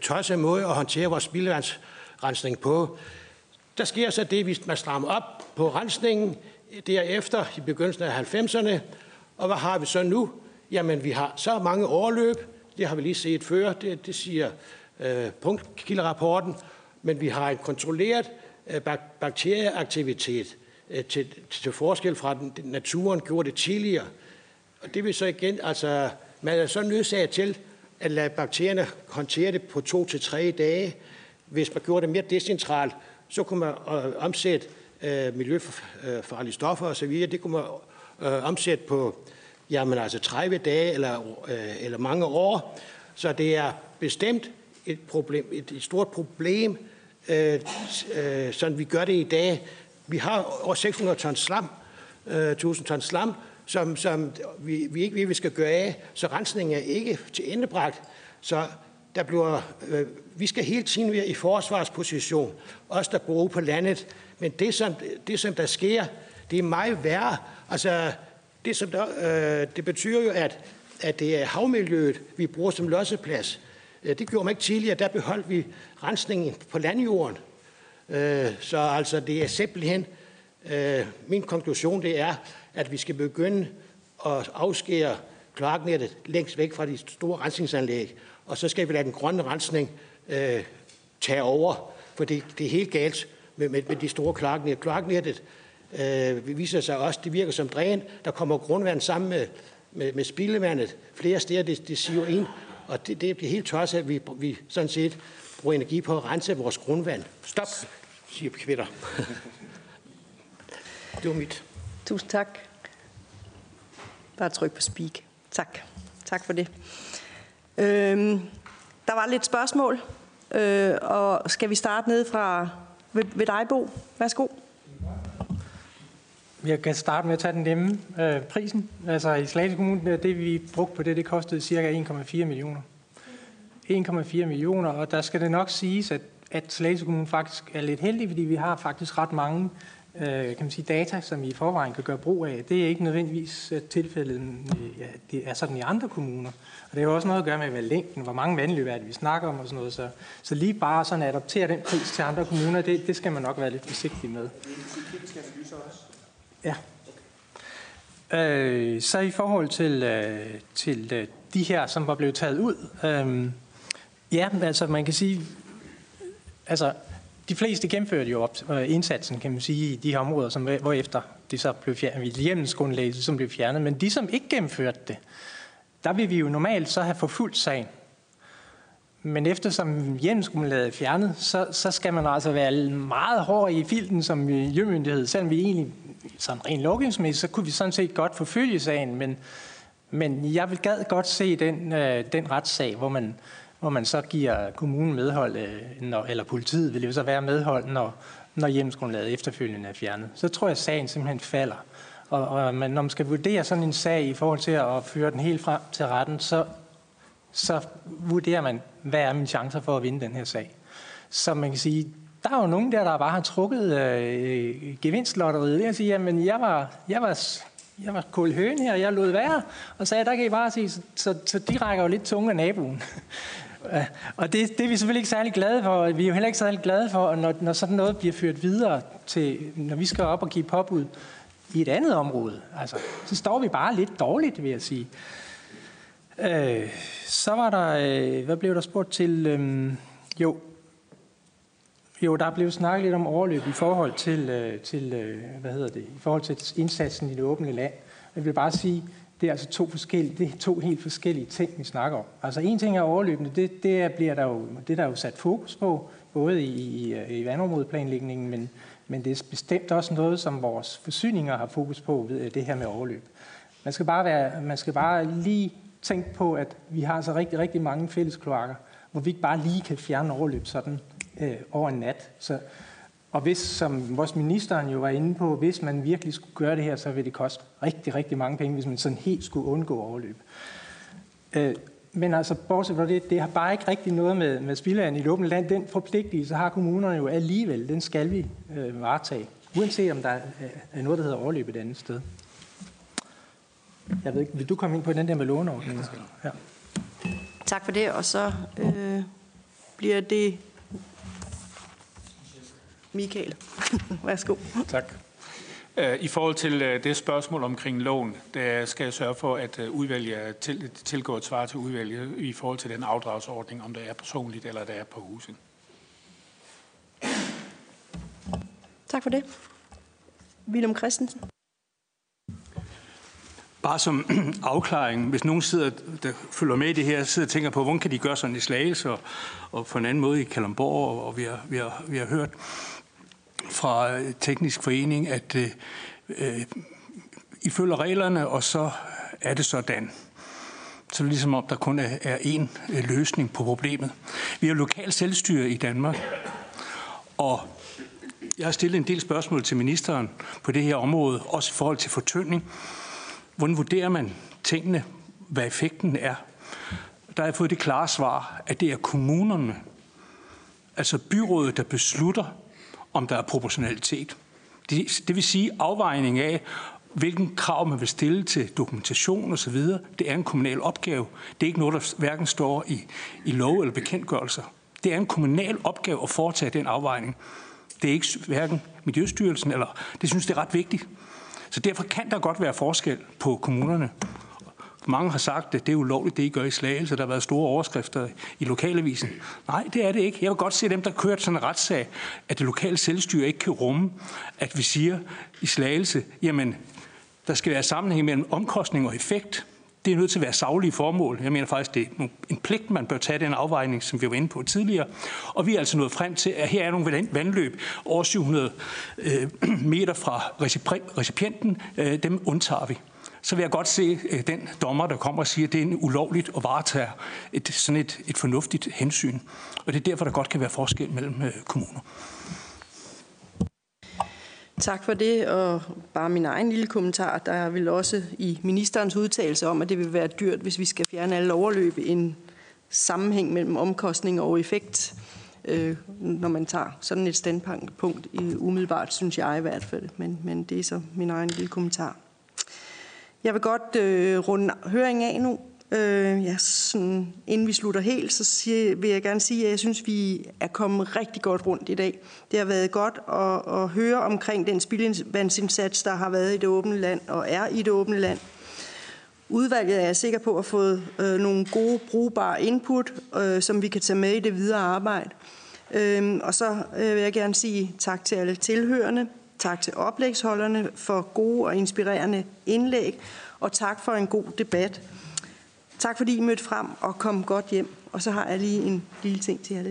tosset måde at håndtere vores spildevandsrensning på. Der sker så det, hvis man strammer op på rensningen derefter i begyndelsen af 90'erne. Og hvad har vi så nu? Jamen, vi har så mange overløb. Det har vi lige set før. Det siger punktkilderapporten. Men vi har en kontrolleret bakterieaktivitet til forskel fra naturen gjorde det tidligere. Og det vil så igen, altså man er så nødsaget til at lade bakterierne håndtere det på 2 til 3 dage. Hvis man gjorde det mere decentralt, så kunne man omsætte miljøfarlige stoffer osv. Det kunne man omsætte på 30 dage eller mange år. Så det er bestemt et stort problem, sådan vi gør det i dag. Vi har over 600 tons slam, 1000 tons slam, som vi ikke ved, vi skal gøre af, så rensningen er ikke til endebragt. Så der bliver, vi skal hele tiden være i forsvarsposition, også der bor på landet. Men det, som der sker, det er meget værre. Altså, det betyder jo, at det er havmiljøet, vi bruger som losseplads. Det gjorde man ikke tidligere. Der beholdt vi rensningen på landjorden. Så altså, det er simpelthen... Min konklusion, det er, at vi skal begynde at afskære kloaknettet længst væk fra de store rensningsanlæg. Og så skal vi lade den grønne rensning tage over. For det er helt galt med de store kloaknet. Kloaknettet viser sig også, det virker som dræn. Der kommer grundvand sammen med spildevandet. Flere steder, det siver ind. Og det bliver helt tosset, at vi sådan set bruger energi på at rense vores grundvand. Stop, siger kvitter. Det var mit. Tusind tak. Bare tryk på speak. Tak. Tak for det. Der var lidt spørgsmål, og skal vi starte ned fra ved dig, Bo? Værsgo. Jeg kan starte med at tage den nemme prisen. Altså i Slagelse Kommune, det vi brugte på det kostede cirka 1,4 millioner. 1,4 millioner, og der skal det nok siges, at Slagelse Kommune faktisk er lidt heldig, fordi vi har faktisk ret mange data, som vi i forvejen kan gøre brug af. Det er ikke nødvendigvis tilfældet, ja, det er sådan i andre kommuner. Og det har også noget at gøre med, hvad længden, hvor mange vandløb er det, vi snakker om og sådan noget. Så lige bare sådan at adoptere den pris til andre kommuner, det skal man nok være lidt forsigtig med. Ja. Så i forhold til de her, som var blevet taget ud, ja, altså man kan sige, altså de fleste gennemførte jo indsatsen, kan man sige, i de her områder, som hvorefter det så blev fjernet, hjemmelsgrundlægget, som blev fjernet, men de, som ikke gennemførte det, Der vil vi jo normalt så have forfulgt sagen. Men eftersom hjemmelsgrundlaget er fjernet, så skal man altså være meget hård i filten som miljømyndighed. Selvom vi egentlig sådan rent lovgivningsmæssigt, så kunne vi sådan set godt forfølge sagen, men jeg vil godt se den retssag, hvor man så giver kommunen medhold, eller politiet vil jo så være medhold, når hjemmelsgrundlaget efterfølgende er fjernet. Så tror jeg, at sagen simpelthen falder. Og når man skal vurdere sådan en sag i forhold til at føre den helt frem til retten, så vurderer man, hvad er mine chancer for at vinde den her sag. Så man kan sige, der er jo nogen der bare har trukket gevinstlotteriet. Det er at sige, jamen jeg var kulhøen her, og jeg lod være, og sagde, der kan I bare sige, så de rækker jo lidt tunge af naboen. Og det er vi selvfølgelig ikke særlig glade for, og vi er jo heller ikke særlig glade for, når sådan noget bliver ført videre til, når vi skal op og give påbud i et andet område. Altså, så står vi bare lidt dårligt, vil jeg sige. Så var der, hvad blev der spurgt til? Jo, der blev snakket lidt om overløb i forhold til i forhold til indsatsen i det åbne land. Jeg vil bare sige, det er altså to helt forskellige ting, vi snakker om. Altså en ting er overløbende, det bliver der jo sat fokus på, både i vandområdeplanlægningen, men det er bestemt også noget, som vores forsyninger har fokus på ved det her med overløb. Man skal bare lige tænke på, at vi har altså rigtig, rigtig mange fælles kloakker, hvor vi ikke bare lige kan fjerne overløb sådan over en nat. Og hvis, som vores ministeren jo var inde på, hvis man virkelig skulle gøre det her, så ville det koste rigtig, rigtig mange penge, hvis man sådan helt skulle undgå overløb. Men altså, bortset fra det, det har bare ikke rigtig noget med spildevand i det åbne land. Den forpligtelse har kommunerne jo alligevel. Den skal vi varetage, uanset om der er noget, der hedder overløb et andet sted. Jeg ved ikke, vil du komme ind på den der med låneordningen? Ja. Tak for det, og så bliver det Michael. Værsgo. Tak. I forhold til det spørgsmål omkring lån, der skal jeg sørge for, at udvælge tilgår et svar til udvælget i forhold til den afdragsordning, om det er personligt eller det er på huset. Tak for det. William Christensen. Bare som afklaring, hvis nogen sidder, der følger med i det her, sidder og tænker på, hvordan kan de gøre sådan i Slagelse og på en anden måde i Kalundborg, og vi har hørt fra Teknisk Forening, at I følger reglerne, og så er det sådan. Så er det ligesom om, der kun er én løsning på problemet. Vi har lokal selvstyre i Danmark, og jeg har stillet en del spørgsmål til ministeren på det her område, også i forhold til fortynding. Hvordan vurderer man tingene, hvad effekten er? Der har jeg fået det klare svar, at det er kommunerne, altså byrådet, der beslutter, om der er proportionalitet. Det vil sige afvejning af, hvilken krav man vil stille til dokumentation osv. Det er en kommunal opgave. Det er ikke noget, der hverken står i lov eller bekendtgørelser. Det er en kommunal opgave at foretage den afvejning. Det er ikke hverken Miljøstyrelsen eller... Det synes det er ret vigtigt. Så derfor kan der godt være forskel på kommunerne. Mange har sagt, at det er ulovligt, det I gør i Slagelse. Der har været store overskrifter i lokalavisen. Nej, det er det ikke. Jeg vil godt se dem, der kører sådan en retssag, at det lokale selvstyre ikke kan rumme, at vi siger i Slagelse, jamen, der skal være sammenhæng mellem omkostning og effekt. Det er nødt til at være saglige formål. Jeg mener faktisk, det er en pligt, man bør tage den afvejning, som vi var inde på tidligere. Og vi er altså nået frem til, at her er nogle vandløb over 700 meter fra recipienten. Dem undtager vi. Så vil jeg godt se den dommer, der kommer og siger, at det er ulovligt at varetage sådan et fornuftigt hensyn. Og det er derfor, der godt kan være forskel mellem kommuner. Tak for det, og bare min egen lille kommentar. Der er vel også i ministerens udtalelse om, at det vil være dyrt, hvis vi skal fjerne alle overløb, en sammenhæng mellem omkostning og effekt, når man tager sådan et standpunkt umiddelbart, synes jeg i hvert fald. Men det er så min egen lille kommentar. Jeg vil godt runde høringen af nu. Inden vi slutter helt, vil jeg gerne sige, at jeg synes, vi er kommet rigtig godt rundt i dag. Det har været godt at høre omkring den spildevandsindsats, der har været i det åbne land og er i det åbne land. Udvalget er jeg sikker på at få nogle gode, brugbare input, som vi kan tage med i det videre arbejde. Og så vil jeg gerne sige tak til alle tilhørende, tak til oplægsholderne for gode og inspirerende indlæg, og tak for en god debat. Tak fordi I mødte frem og kom godt hjem. Og så har jeg lige en lille ting til alle jer.